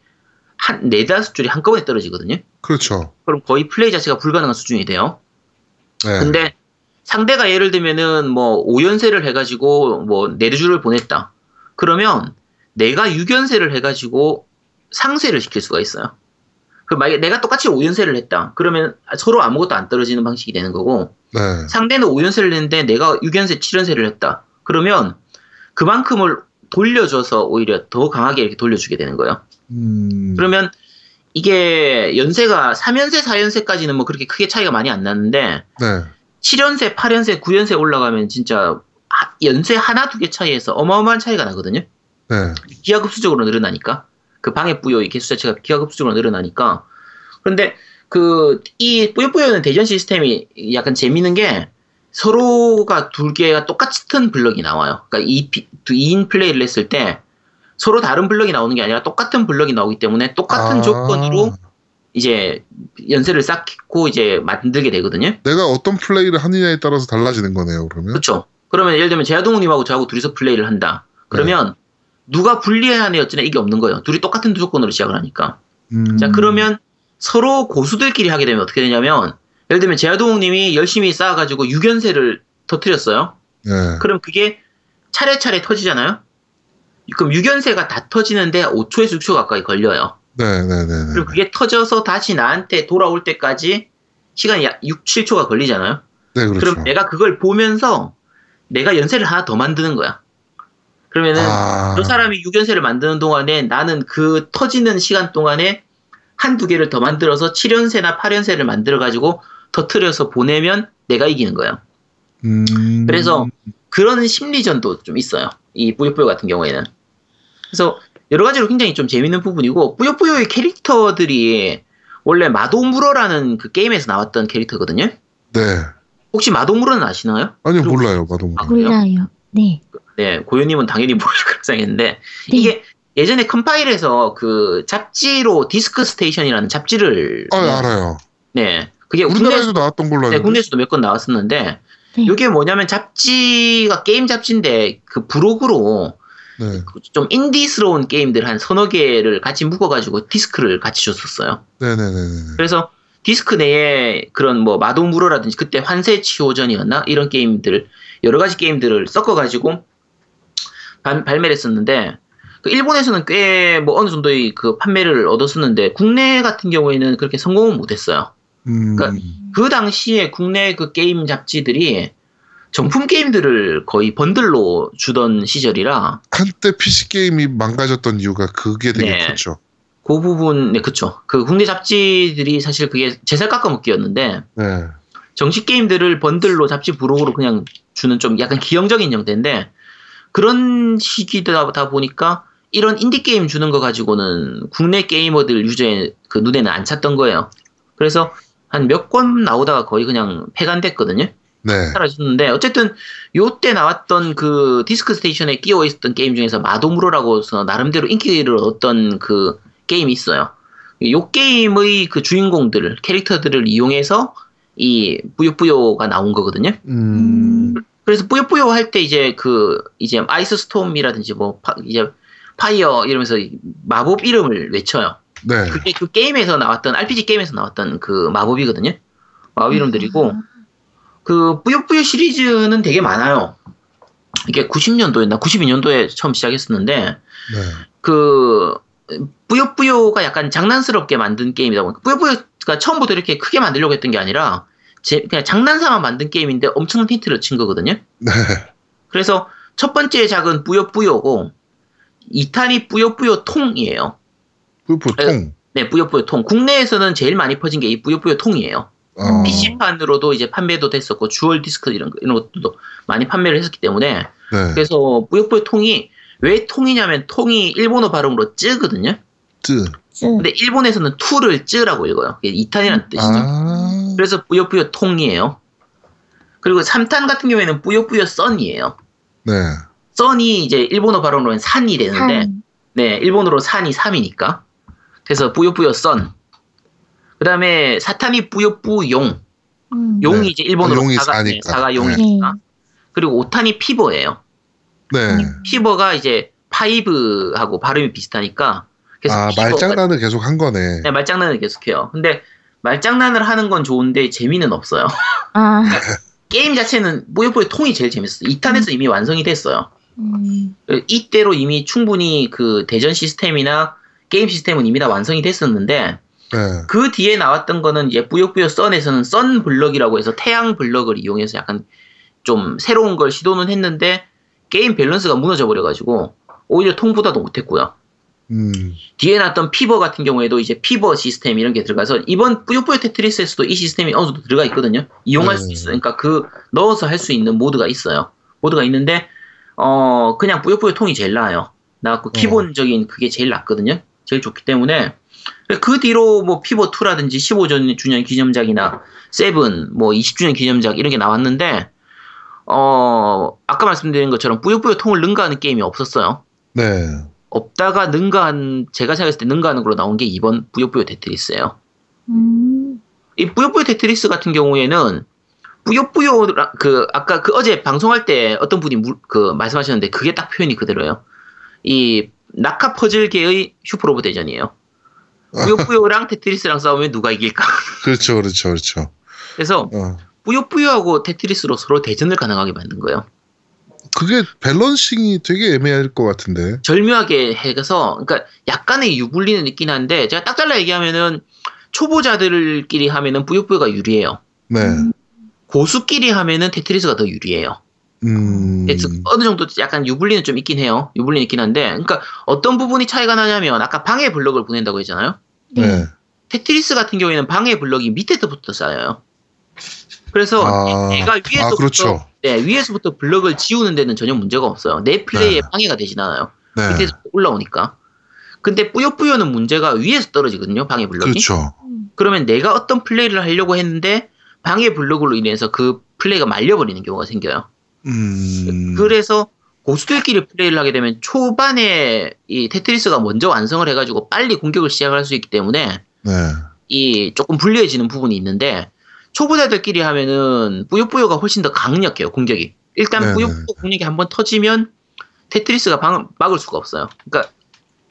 한 4-5줄이 한꺼번에 떨어지거든요. 그렇죠. 그럼 거의 플레이 자체가 불가능한 수준이 돼요. 네. 근데 상대가 예를 들면은 뭐 5연세를 해가지고 뭐 4줄을 보냈다. 그러면 내가 6연세를 해가지고 상쇄를 시킬 수가 있어요. 그럼 만약에 내가 똑같이 5연세를 했다. 그러면 서로 아무것도 안 떨어지는 방식이 되는 거고, 네. 상대는 5연세를 했는데 내가 6연세, 7연세를 했다. 그러면 그만큼을 돌려줘서 오히려 더 강하게 이렇게 돌려주게 되는 거예요. 그러면 이게 연세가 3연세, 4연세까지는 뭐 그렇게 크게 차이가 많이 안 나는데, 네. 7연세, 8연세, 9연세 올라가면 진짜 연세 하나, 두 개 차이에서 어마어마한 차이가 나거든요. 네. 기하급수적으로 늘어나니까. 그 방해 뿌요의 개수 자체가 기하급수적으로 늘어나니까. 그런데 그 이 뿌요뿌요는 대전 시스템이 약간 재밌는 게, 서로가 두 개가 똑같은 블럭이 나와요. 그러니까 2인 플레이를 했을 때 서로 다른 블럭이 나오는 게 아니라 똑같은 블럭이 나오기 때문에 똑같은 조건으로 이제 연쇄를 쌓고 이제 만들게 되거든요. 내가 어떤 플레이를 하느냐에 따라서 달라지는 거네요, 그러면. 그렇죠. 그러면 예를 들면 제아동우님하고 저하고 둘이서 플레이를 한다. 그러면 네. 누가 불리해야 하느냐에 이게 없는 거예요. 둘이 똑같은 조건으로 시작을 하니까. 자, 그러면 서로 고수들끼리 하게 되면 어떻게 되냐면, 예를 들면 제아동욱님이 열심히 쌓아가지고 6연세를 터뜨렸어요. 네. 그럼 그게 차례차례 터지잖아요. 그럼 6연세가 다 터지는데 5초에서 6초 가까이 걸려요. 네. 그럼 그게 터져서 다시 나한테 돌아올 때까지 시간이 약 6, 7초가 걸리잖아요. 네, 그렇죠. 그럼 내가 그걸 보면서 내가 연세를 하나 더 만드는 거야. 그러면은 저 사람이 6연세를 만드는 동안에 나는 그 터지는 시간 동안에 한두 개를 더 만들어서 7연세나 8연세를 만들어가지고 터트려서 보내면 내가 이기는 거예요. 그래서 그런 심리전도 좀 있어요. 이 뿌요뿌요 같은 경우에는. 그래서 여러 가지로 굉장히 좀 재밌는 부분이고, 뿌요뿌요의 캐릭터들이 원래 마도무라라는 그 게임에서 나왔던 캐릭터거든요. 네. 혹시 마도무라는 아시나요? 아니요, 몰라요. 마도무라. 아, 몰라요. 네. 네, 고유님은 당연히 모를 거라 생각했는데 네. 이게 예전에 컴파일에서 그 잡지로 디스크 스테이션이라는 잡지를 아, 네. 알아요. 네. 그게 우리나라에서 나왔던 걸로 알고. 네, 국내에서도 몇 건 나왔었는데 네. 이게 뭐냐면 잡지가 게임 잡지인데 그 블로그로 네. 좀 인디스러운 게임들 한 서너 개를 같이 묶어가지고 디스크를 같이 줬었어요. 네네네. 그래서 디스크 내에 그런 뭐 마도무로라든지 그때 환세치호전이었나 이런 게임들 여러 가지 게임들을 섞어가지고 발매를 했었는데 그 일본에서는 꽤 뭐 어느 정도의 그 판매를 얻었었는데 국내 같은 경우에는 그렇게 성공은 못했어요. 그러니까 그 당시에 국내 그 게임 잡지들이 정품 게임들을 거의 번들로 주던 시절이라 한때 PC 게임이 망가졌던 이유가 그게 되게 네, 컸죠. 그 부분, 네, 그쵸. 그 국내 잡지들이 사실 그게 제살 깎아먹기였는데 네. 정식 게임들을 번들로 잡지 부록으로 그냥 주는 좀 약간 기형적인 형태인데 그런 시기다 보니까 이런 인디 게임 주는 거 가지고는 국내 게이머들 유저의 그 눈에는 안 찼던 거예요. 그래서 한 몇 권 나오다가 거의 그냥 폐간됐거든요. 네. 사라졌는데 어쨌든 요때 나왔던 그 디스크 스테이션에 끼워 있었던 게임 중에서 마도무로라고 해서 나름대로 인기를 얻었던 그 게임이 있어요. 요 게임의 그 주인공들 캐릭터들을 이용해서 이 뿌요뿌요가 나온 거거든요. 그래서 뿌요뿌요 할 때 이제 그 이제 아이스 스톰이라든지 뭐 이제 파이어 이러면서 마법 이름을 외쳐요. 네. 그게 그 게임에서 나왔던 RPG 게임에서 나왔던 그 마법이거든요. 마법 이름들이고 그 뿌요뿌요 시리즈는 되게 많아요. 이게 90년도였나 92년도에 처음 시작했었는데 네. 그 뿌요뿌요가 약간 장난스럽게 만든 게임이다 보니까 뿌요뿌요가 처음부터 이렇게 크게 만들려고 했던 게 아니라 그냥 장난삼아 만든 게임인데 엄청난 힌트를 친 거거든요. 네. 그래서 첫 번째 작은 뿌요뿌요고 2탄이 뿌요뿌요 통이에요. 뿌요뿌요 통. 네, 뿌요뿌요 통. 국내에서는 제일 많이 퍼진 게 이 뿌요뿌요 통이에요. 어. PC판으로도 이제 판매도 됐었고 주얼 디스크 이런 것도 많이 판매를 했었기 때문에 네. 그래서 뿌요뿌요 통이 왜 통이냐면 통이 일본어 발음으로 쯔거든요. 쯔. 근데 일본에서는 투를 쯔라고 읽어요. 이게 2탄이라는 뜻이죠. 아. 그래서 뿌요뿌요 통이에요. 그리고 3탄 같은 경우에는 뿌요뿌요 썬이에요. 네. 썬이 이제 일본어 발음으로는 산이 되는데 네, 일본어로 산이 3이니까 그래서 뿌요뿌요 썬. 그 다음에 사탄이 뿌요뿌용. 용이 네. 이제 일본어로 용이 사가 용이니까. 네. 그리고 5탄이 피버예요. 네. 피버가 이제 파이브하고 발음이 비슷하니까. 계속 아, 말장난을 계속 한 거네. 네, 말장난을 계속해요. 근데 말장난을 하는 건 좋은데 재미는 없어요. 아. 게임 자체는 뿌요뿌요 통이 제일 재밌었어요. 2탄에서 이미 완성이 됐어요. 이때로 이미 충분히 그 대전 시스템이나 게임 시스템은 이미 다 완성이 됐었는데 네. 그 뒤에 나왔던 거는 이제 뿌요뿌요 썬에서는 썬 블럭이라고 해서 태양 블럭을 이용해서 약간 좀 새로운 걸 시도는 했는데 게임 밸런스가 무너져 버려가지고 오히려 통보다도 못했고요. 뒤에 나왔던 피버 같은 경우에도 이제 피버 시스템 이런 게 들어가서 이번 뿌요뿌요 테트리스에서도 이 시스템이 어느 정도 들어가 있거든요. 이용할 네. 수 있어요. 그러니까 그 넣어서 할 수 있는 모드가 있어요. 모드가 있는데 그냥 뿌요뿌요 통이 제일 나아요. 나왔고 기본적인 그게 제일 낫거든요. 제일 좋기 때문에. 그 뒤로 뭐 피버2라든지 15주년 기념작이나 세븐 뭐 20주년 기념작 이런 게 나왔는데 아까 말씀드린 것처럼 뿌요뿌요 통을 능가하는 게임이 없었어요. 네. 없다가 제가 생각했을 때 능가하는 걸로 나온 게 이번 뿌요뿌요 테트리스예요. 이 뿌요뿌요 테트리스 같은 경우에는 뿌요뿌요 그 아까 그 어제 방송할 때 어떤 분이 그 말씀하셨는데 그게 딱 표현이 그대로예요. 이 낙하 퍼즐계의 슈퍼로봇 대전이에요. 뿌요뿌요랑 테트리스랑 싸우면 누가 이길까? 그렇죠, 그렇죠, 그렇죠. 그래서 뿌요뿌요하고 테트리스로 서로 대전을 가능하게 만든 거예요. 그게 밸런싱이 되게 애매할 것 같은데. 절묘하게 해서, 그러니까 약간의 유불리는 있긴 한데 제가 딱 잘라 얘기하면은 초보자들끼리 하면은 뿌요뿌요가 유리해요. 네. 고수끼리 하면은 테트리스가 더 유리해요. 그래서 어느 정도 약간 유불리는 좀 있긴 해요. 유불리는 있긴 한데, 그러니까 어떤 부분이 차이가 나냐면 아까 방해 블럭을 보낸다고 했잖아요. 네. 테트리스 같은 경우에는 방해 블럭이 밑에서부터 쌓여요. 그래서 얘가 위에서부터 그렇죠. 네, 위에서부터 블럭을 지우는 데는 전혀 문제가 없어요. 내 플레이에 네. 방해가 되진 않아요. 네. 밑에서 올라오니까. 근데 뿌요뿌요는 문제가 위에서 떨어지거든요. 방해 블럭이. 그렇죠. 그러면 내가 어떤 플레이를 하려고 했는데 방해 블록으로 인해서 그 플레이가 말려버리는 경우가 생겨요. 그래서 고수들끼리 플레이를 하게 되면 초반에 이 테트리스가 먼저 완성을 해가지고 빨리 공격을 시작할 수 있기 때문에 네. 이 조금 불리해지는 부분이 있는데 초보자들끼리 하면은 뿌요뿌요가 훨씬 더 강력해요. 공격이. 일단 네. 뿌요뿌요 공격이 한번 터지면 테트리스가 막을 수가 없어요. 그러니까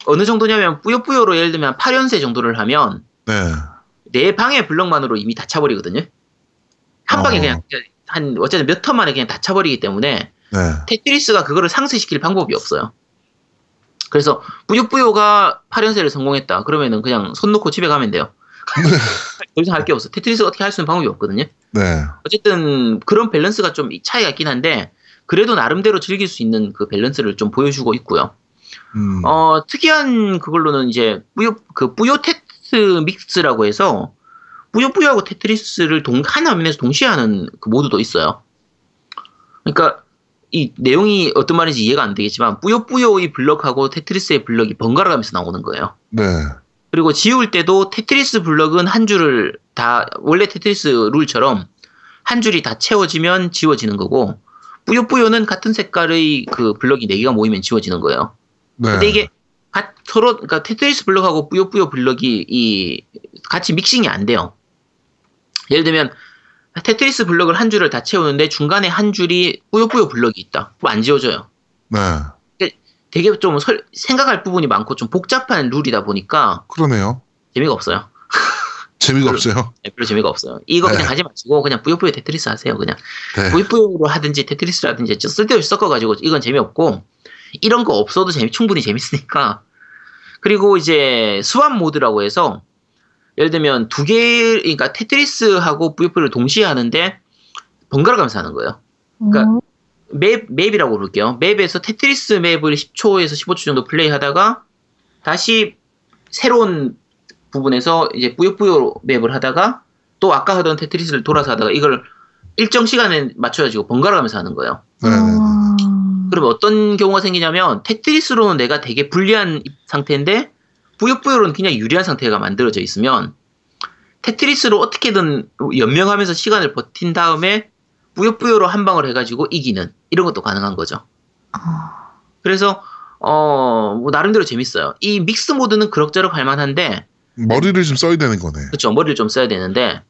어느 정도냐면 뿌요뿌요로 예를 들면 8연세 정도를 하면 네. 내 방해 블럭만으로 이미 다 차버리거든요. 한 방에 그냥 한 어쨌든 몇 턴 만에 그냥 다 차버리기 때문에 네. 테트리스가 그거를 상쇄시킬 방법이 없어요. 그래서 뿌요뿌요가 8연세를 성공했다. 그러면은 그냥 손 놓고 집에 가면 돼요. 더 이상 할 게 없어. 테트리스 어떻게 할 수 있는 방법이 없거든요. 네. 어쨌든 그런 밸런스가 좀 차이가 있긴 한데 그래도 나름대로 즐길 수 있는 그 밸런스를 좀 보여주고 있고요. 특이한 그걸로는 이제 뿌요 테트리스 믹스라고 해서 뿌요뿌요하고 테트리스를 하나 화면에서 동시에 하는 그 모드도 있어요. 그러니까 이 내용이 어떤 말인지 이해가 안 되겠지만 뿌요뿌요의 블럭하고 테트리스의 블럭이 번갈아 가면서 나오는 거예요. 네. 그리고 지울 때도 테트리스 블럭은 한 줄을 다 원래 테트리스 룰처럼 한 줄이 다 채워지면 지워지는 거고 뿌요뿌요는 같은 색깔의 그 블럭이 4개가 모이면 지워지는 거예요. 네. 근데 이게 서로 그러니까 테트리스 블럭하고 뿌요뿌요 블럭이 이 같이 믹싱이 안 돼요. 예를 들면 테트리스 블럭을 한 줄을 다 채우는데 중간에 한 줄이 뿌요뿌요 블럭이 있다. 그럼 안 지워져요. 네. 되게 좀 생각할 부분이 많고 좀 복잡한 룰이다 보니까 그러네요. 재미가 없어요. 재미가 없어요? 네, 별로 재미가 없어요. 이거 네. 그냥 하지 마시고 그냥 뿌요뿌요 테트리스 하세요. 그냥 네. 뿌요뿌요로 하든지 테트리스라든지 쓸데없이 섞어가지고 이건 재미없고 이런 거 없어도 충분히 재밌으니까. 그리고 이제 스왑 모드라고 해서 예를 들면 그러니까 테트리스하고 뿌요뿌요를 동시에 하는데 번갈아 가면서 하는 거예요. 그러니까 맵이라고 부를게요. 맵에서 테트리스 맵을 10초에서 15초 정도 플레이하다가 다시 새로운 부분에서 이제 뿌요뿌요 맵을 하다가 또 아까 하던 테트리스를 돌아서 하다가 이걸 일정 시간에 맞춰가지고 번갈아가면서 하는 거예요. 그러면 어떤 경우가 생기냐면 테트리스로는 내가 되게 불리한 상태인데 뿌요뿌요로는 그냥 유리한 상태가 만들어져 있으면 테트리스로 어떻게든 연명하면서 시간을 버틴 다음에 뿌요뿌요로 한 방을 해가지고 이기는 이런 것도 가능한 거죠. 그래서 뭐 나름대로 재밌어요. 이 믹스 모드는 그럭저럭 할 만한데 머리를 좀 써야 되는 거네. 그렇죠. 머리를 좀 써야 되는데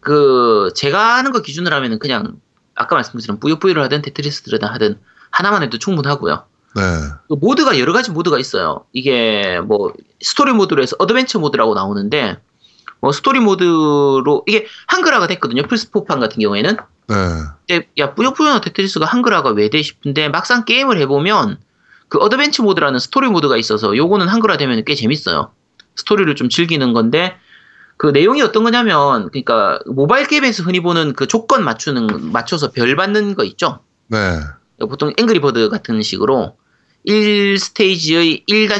그 제가 하는 거 기준으로 하면은 그냥 아까 말씀드린 뿌요뿌요를 하든 테트리스를 하든 하나만 해도 충분하고요. 네. 그 모드가 여러 가지 모드가 있어요. 이게 뭐 스토리 모드로 해서 어드벤처 모드라고 나오는데 뭐 스토리 모드로 이게 한글화가 됐거든요. 플스4판 같은 경우에는. 네. 근데 야 뿌요뿌요나 테트리스가 한글화가 왜 돼 싶은데 막상 게임을 해보면 그 어드벤처 모드라는 스토리 모드가 있어서 요거는 한글화되면 꽤 재밌어요. 스토리를 좀 즐기는 건데 그 내용이 어떤 거냐면 그러니까 모바일 게임에서 흔히 보는 그 조건 맞춰서 별 받는 거 있죠. 네. 보통 앵그리버드 같은 식으로 1스테이지의 1-1,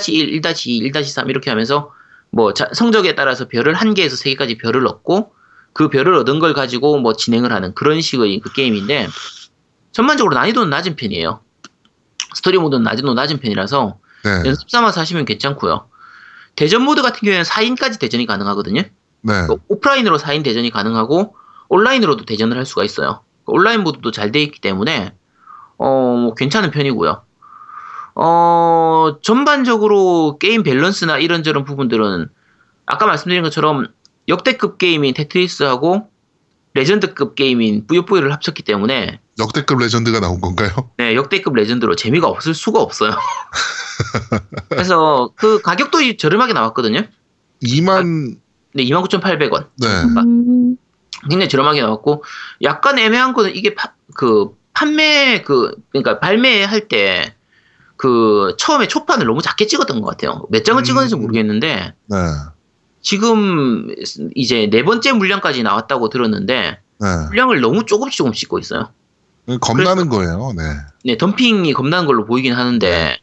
1-2, 1-3 이렇게 하면서 뭐 성적에 따라서 별을 1개에서 3개까지 별을 얻고 그 별을 얻은 걸 가지고 뭐 진행을 하는 그런 식의 그 게임인데 전반적으로 난이도는 낮은 편이에요. 스토리 모드는 난이도 낮은 편이라서 네. 연습 삼아서 하시면 괜찮고요. 대전 모드 같은 경우에는 4인까지 대전이 가능하거든요. 네. 오프라인으로 4인 대전이 가능하고 온라인으로도 대전을 할 수가 있어요. 온라인 모드도 잘 돼 있기 때문에 괜찮은 편이고요. 전반적으로 게임 밸런스나 이런저런 부분들은 아까 말씀드린 것처럼 역대급 게임인 테트리스하고 레전드급 게임인 뿌요뿌요를 합쳤기 때문에 역대급 레전드가 나온 건가요? 네, 역대급 레전드로 재미가 없을 수가 없어요. 그래서 그 가격도 저렴하게 나왔거든요. 29,800원. 네. 그러니까 굉장히 저렴하게 나왔고 약간 애매한 거는 이게 그러니까 발매할 때 그 처음에 초판을 너무 작게 찍었던 것 같아요. 몇 장을 찍었는지 모르겠는데 네. 지금 이제 4번째 물량까지 나왔다고 들었는데 네. 물량을 너무 조금씩 찍고 있어요. 겁나는 거예요. 네. 네, 덤핑이 겁나는 걸로 보이긴 하는데 네.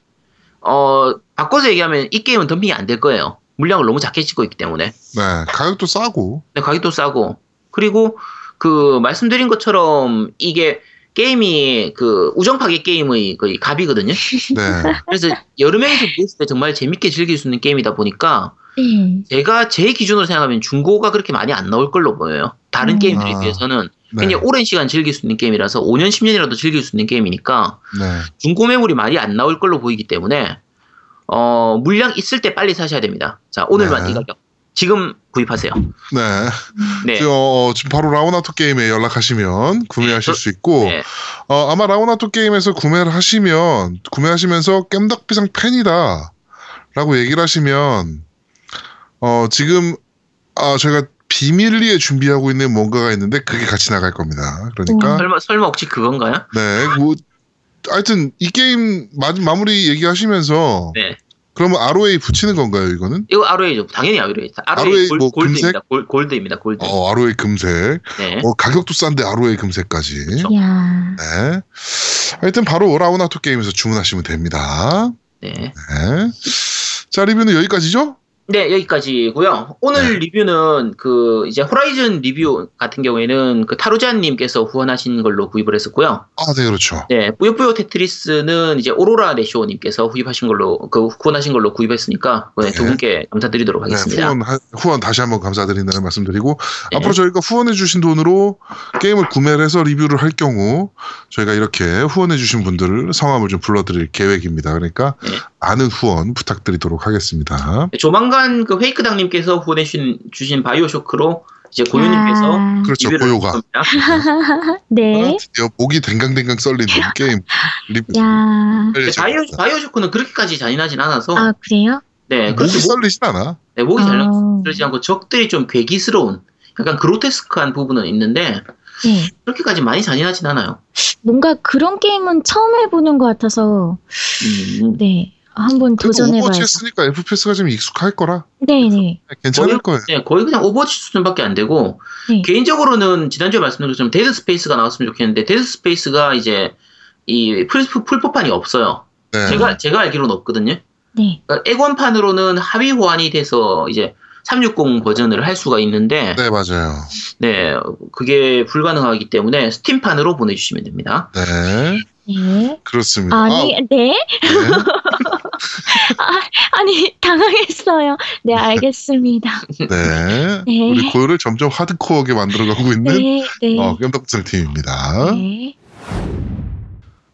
바꿔서 얘기하면 이 게임은 덤핑이 안 될 거예요. 물량을 너무 작게 찍고 있기 때문에. 네, 가격도 싸고. 네, 가격도 싸고. 그리고 그 말씀드린 것처럼 이게 게임이 그 우정파괴 게임의 거의 갑이거든요. 네. 그래서 여름에 모였을 때 정말 재밌게 즐길 수 있는 게임이다 보니까 제가 제 기준으로 생각하면 중고가 그렇게 많이 안 나올 걸로 보여요. 다른 게임들에 비해서는. 네. 굉장히 오랜 시간 즐길 수 있는 게임이라서 5년, 10년이라도 즐길 수 있는 게임이니까 네. 중고 매물이 많이 안 나올 걸로 보이기 때문에 물량 있을 때 빨리 사셔야 됩니다. 자, 오늘만 이 가격. 지금 구입하세요. 네. 네. 지금 바로 라운아토 게임에 연락하시면 구매하실 수 있고, 네. 아마 라운아토 게임에서 구매를 하시면, 구매하시면서 겜덕비상 팬이다 라고 얘기를 하시면, 지금, 저희가 비밀리에 준비하고 있는 뭔가가 있는데 그게 같이 나갈 겁니다. 그러니까. 설마 혹시 그건가요? 네. 뭐, 하여튼 이 게임 마무리 얘기하시면서, 네. 그러면 ROA 붙이는 건가요, 이거는? 이거 ROA죠. 당연히 ROA. ROA 뭐 골드입니다. 골드입니다. 골드. ROA 금색. 네. 가격도 싼데 ROA 금색까지. 그렇죠. 네. 하여튼 바로 라운아토 게임에서 주문하시면 됩니다. 네. 네. 자, 리뷰는 여기까지죠? 네, 여기까지고요. 오늘 리뷰는 그 이제 호라이즌 리뷰 같은 경우에는 그 타루잔 님께서 후원하신 걸로 구입을 했었고요. 아, 네, 그렇죠. 네, 뿌요뿌요 테트리스는 이제 오로라 레쇼 님께서 후원하신 걸로 구입했으니까 네, 두 분께 감사드리도록 하겠습니다. 네, 후원 다시 한번 감사드린다는 말씀드리고 네. 앞으로 저희가 후원해 주신 돈으로 게임을 구매를 해서 리뷰를 할 경우 저희가 이렇게 후원해 주신 분들 성함을 좀 불러드릴 계획입니다. 그러니까 많은 후원 부탁드리도록 하겠습니다. 네, 조만간 그 페이크당님께서 보내주신 바이오쇼크로 이제 고유님께서 그렇죠 고유가 네 드디어 목이 댕강댕강 썰리는 게임 리뷰 바이오쇼크는 그렇게까지 잔인하진 않아서 아 그래요? 네 목이 썰리진 않아 네 목이 썰리지 않고 적들이 좀 괴기스러운 약간 그로테스크한 부분은 있는데 네. 그렇게까지 많이 잔인하진 않아요. 뭔가 그런 게임은 처음 해보는 것 같아서 네. 한번 도전해봐요. 오버워치 했으니까 FPS가 좀 익숙할 거라. 네네. 괜찮을 거예요. 네, 거의 그냥 오버워치 수준밖에 안 되고 네. 개인적으로는 지난주에 말씀드린 것처럼 데드 스페이스가 나왔으면 좋겠는데 데드 스페이스가 이제 이 풀포판이 없어요. 네. 제가 알기로는 없거든요. 네. 그러니까 액원판으로는 하위 호환이 돼서 이제 360 버전을 할 수가 있는데 네 맞아요. 네 그게 불가능하기 때문에 스팀판으로 보내주시면 됩니다. 네. 네. 그렇습니다. 아니, 네? 아니, 당황했어요. 네, 알겠습니다. 네. 네. 우리 고요를 점점 하드코어하게 만들어가고 있는 네. 겜덕비상 팀입니다. 네.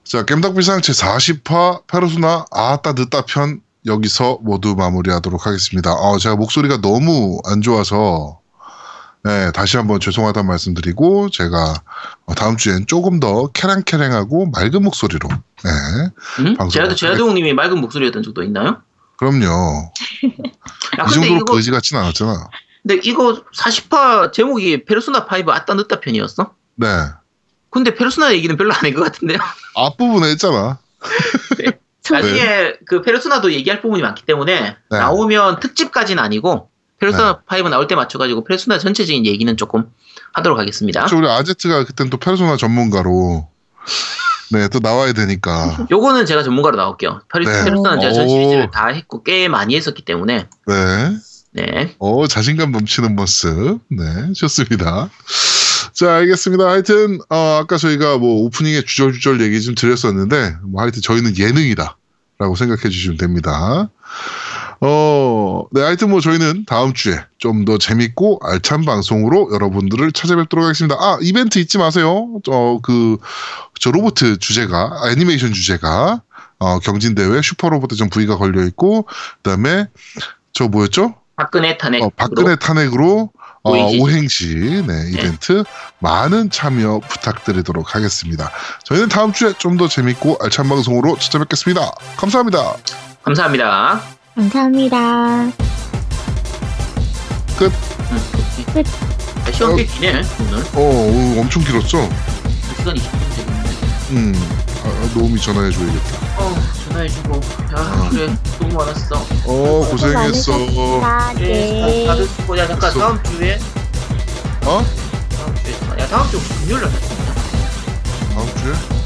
자, 겜덕비상 제40화 페르소나 아따 늦다 편 여기서 모두 마무리하도록 하겠습니다. 제가 목소리가 너무 안 좋아서 네, 다시 한번 죄송하다는 말씀드리고 제가 다음 주엔 조금 더 캐랭캐랭하고 맑은 목소리로 네, 제아동님이 맑은 목소리였던 적도 있나요? 그럼요. 이 정도로 이거, 거지 같진 않았잖아. 근데 이거 40화 제목이 페르소나 5 아따 늦다 편이었어? 네. 근데 페르소나 얘기는 별로 안 한 것 같은데요? 앞부분에 했잖아. 네. 나중에 그 페르소나도 얘기할 부분이 많기 때문에 네. 나오면 특집까지는 아니고 페르소나 5 나올 때 맞춰가지고 페르소나 전체적인 얘기는 조금 하도록 하겠습니다. 우리 아제트가 그땐 또 페르소나 전문가로 네, 또 나와야 되니까. 요거는 제가 전문가로 나올게요. 페르소나 제가 전 시리즈를 다 했고 꽤 많이 했었기 때문에. 네. 네. 자신감 넘치는 모습. 네, 좋습니다. 자, 알겠습니다. 하여튼 아까 저희가 뭐 오프닝에 주절주절 얘기 좀 드렸었는데 뭐 하여튼 저희는 예능이다라고 생각해 주시면 됩니다. 네, 하여튼 뭐 저희는 다음 주에 좀 더 재밌고 알찬 방송으로 여러분들을 찾아뵙도록 하겠습니다. 이벤트 잊지 마세요. 저 로봇 주제가, 애니메이션 주제가, 경진대회 슈퍼로봇전 V가 걸려있고, 그 다음에, 저 뭐였죠? 박근혜 탄핵으로, 오행시, 네, 이벤트. 네. 많은 참여 부탁드리도록 하겠습니다. 저희는 다음 주에 좀 더 재밌고 알찬 방송으로 찾아뵙겠습니다. 감사합니다. 감사합니다. 감사합니다. 끝. 끝. 시간 꽤 기네 오늘. 엄청 길었어. 시간이 길었는데. 노우미 전화해줘야겠다. 전화해주고. 그래 너무 많았어. 고생했어. 네. 다들 수고. 야 잠깐 다음 주에. 다음 주에. 야 다음 주 금요일날. 다음 주에?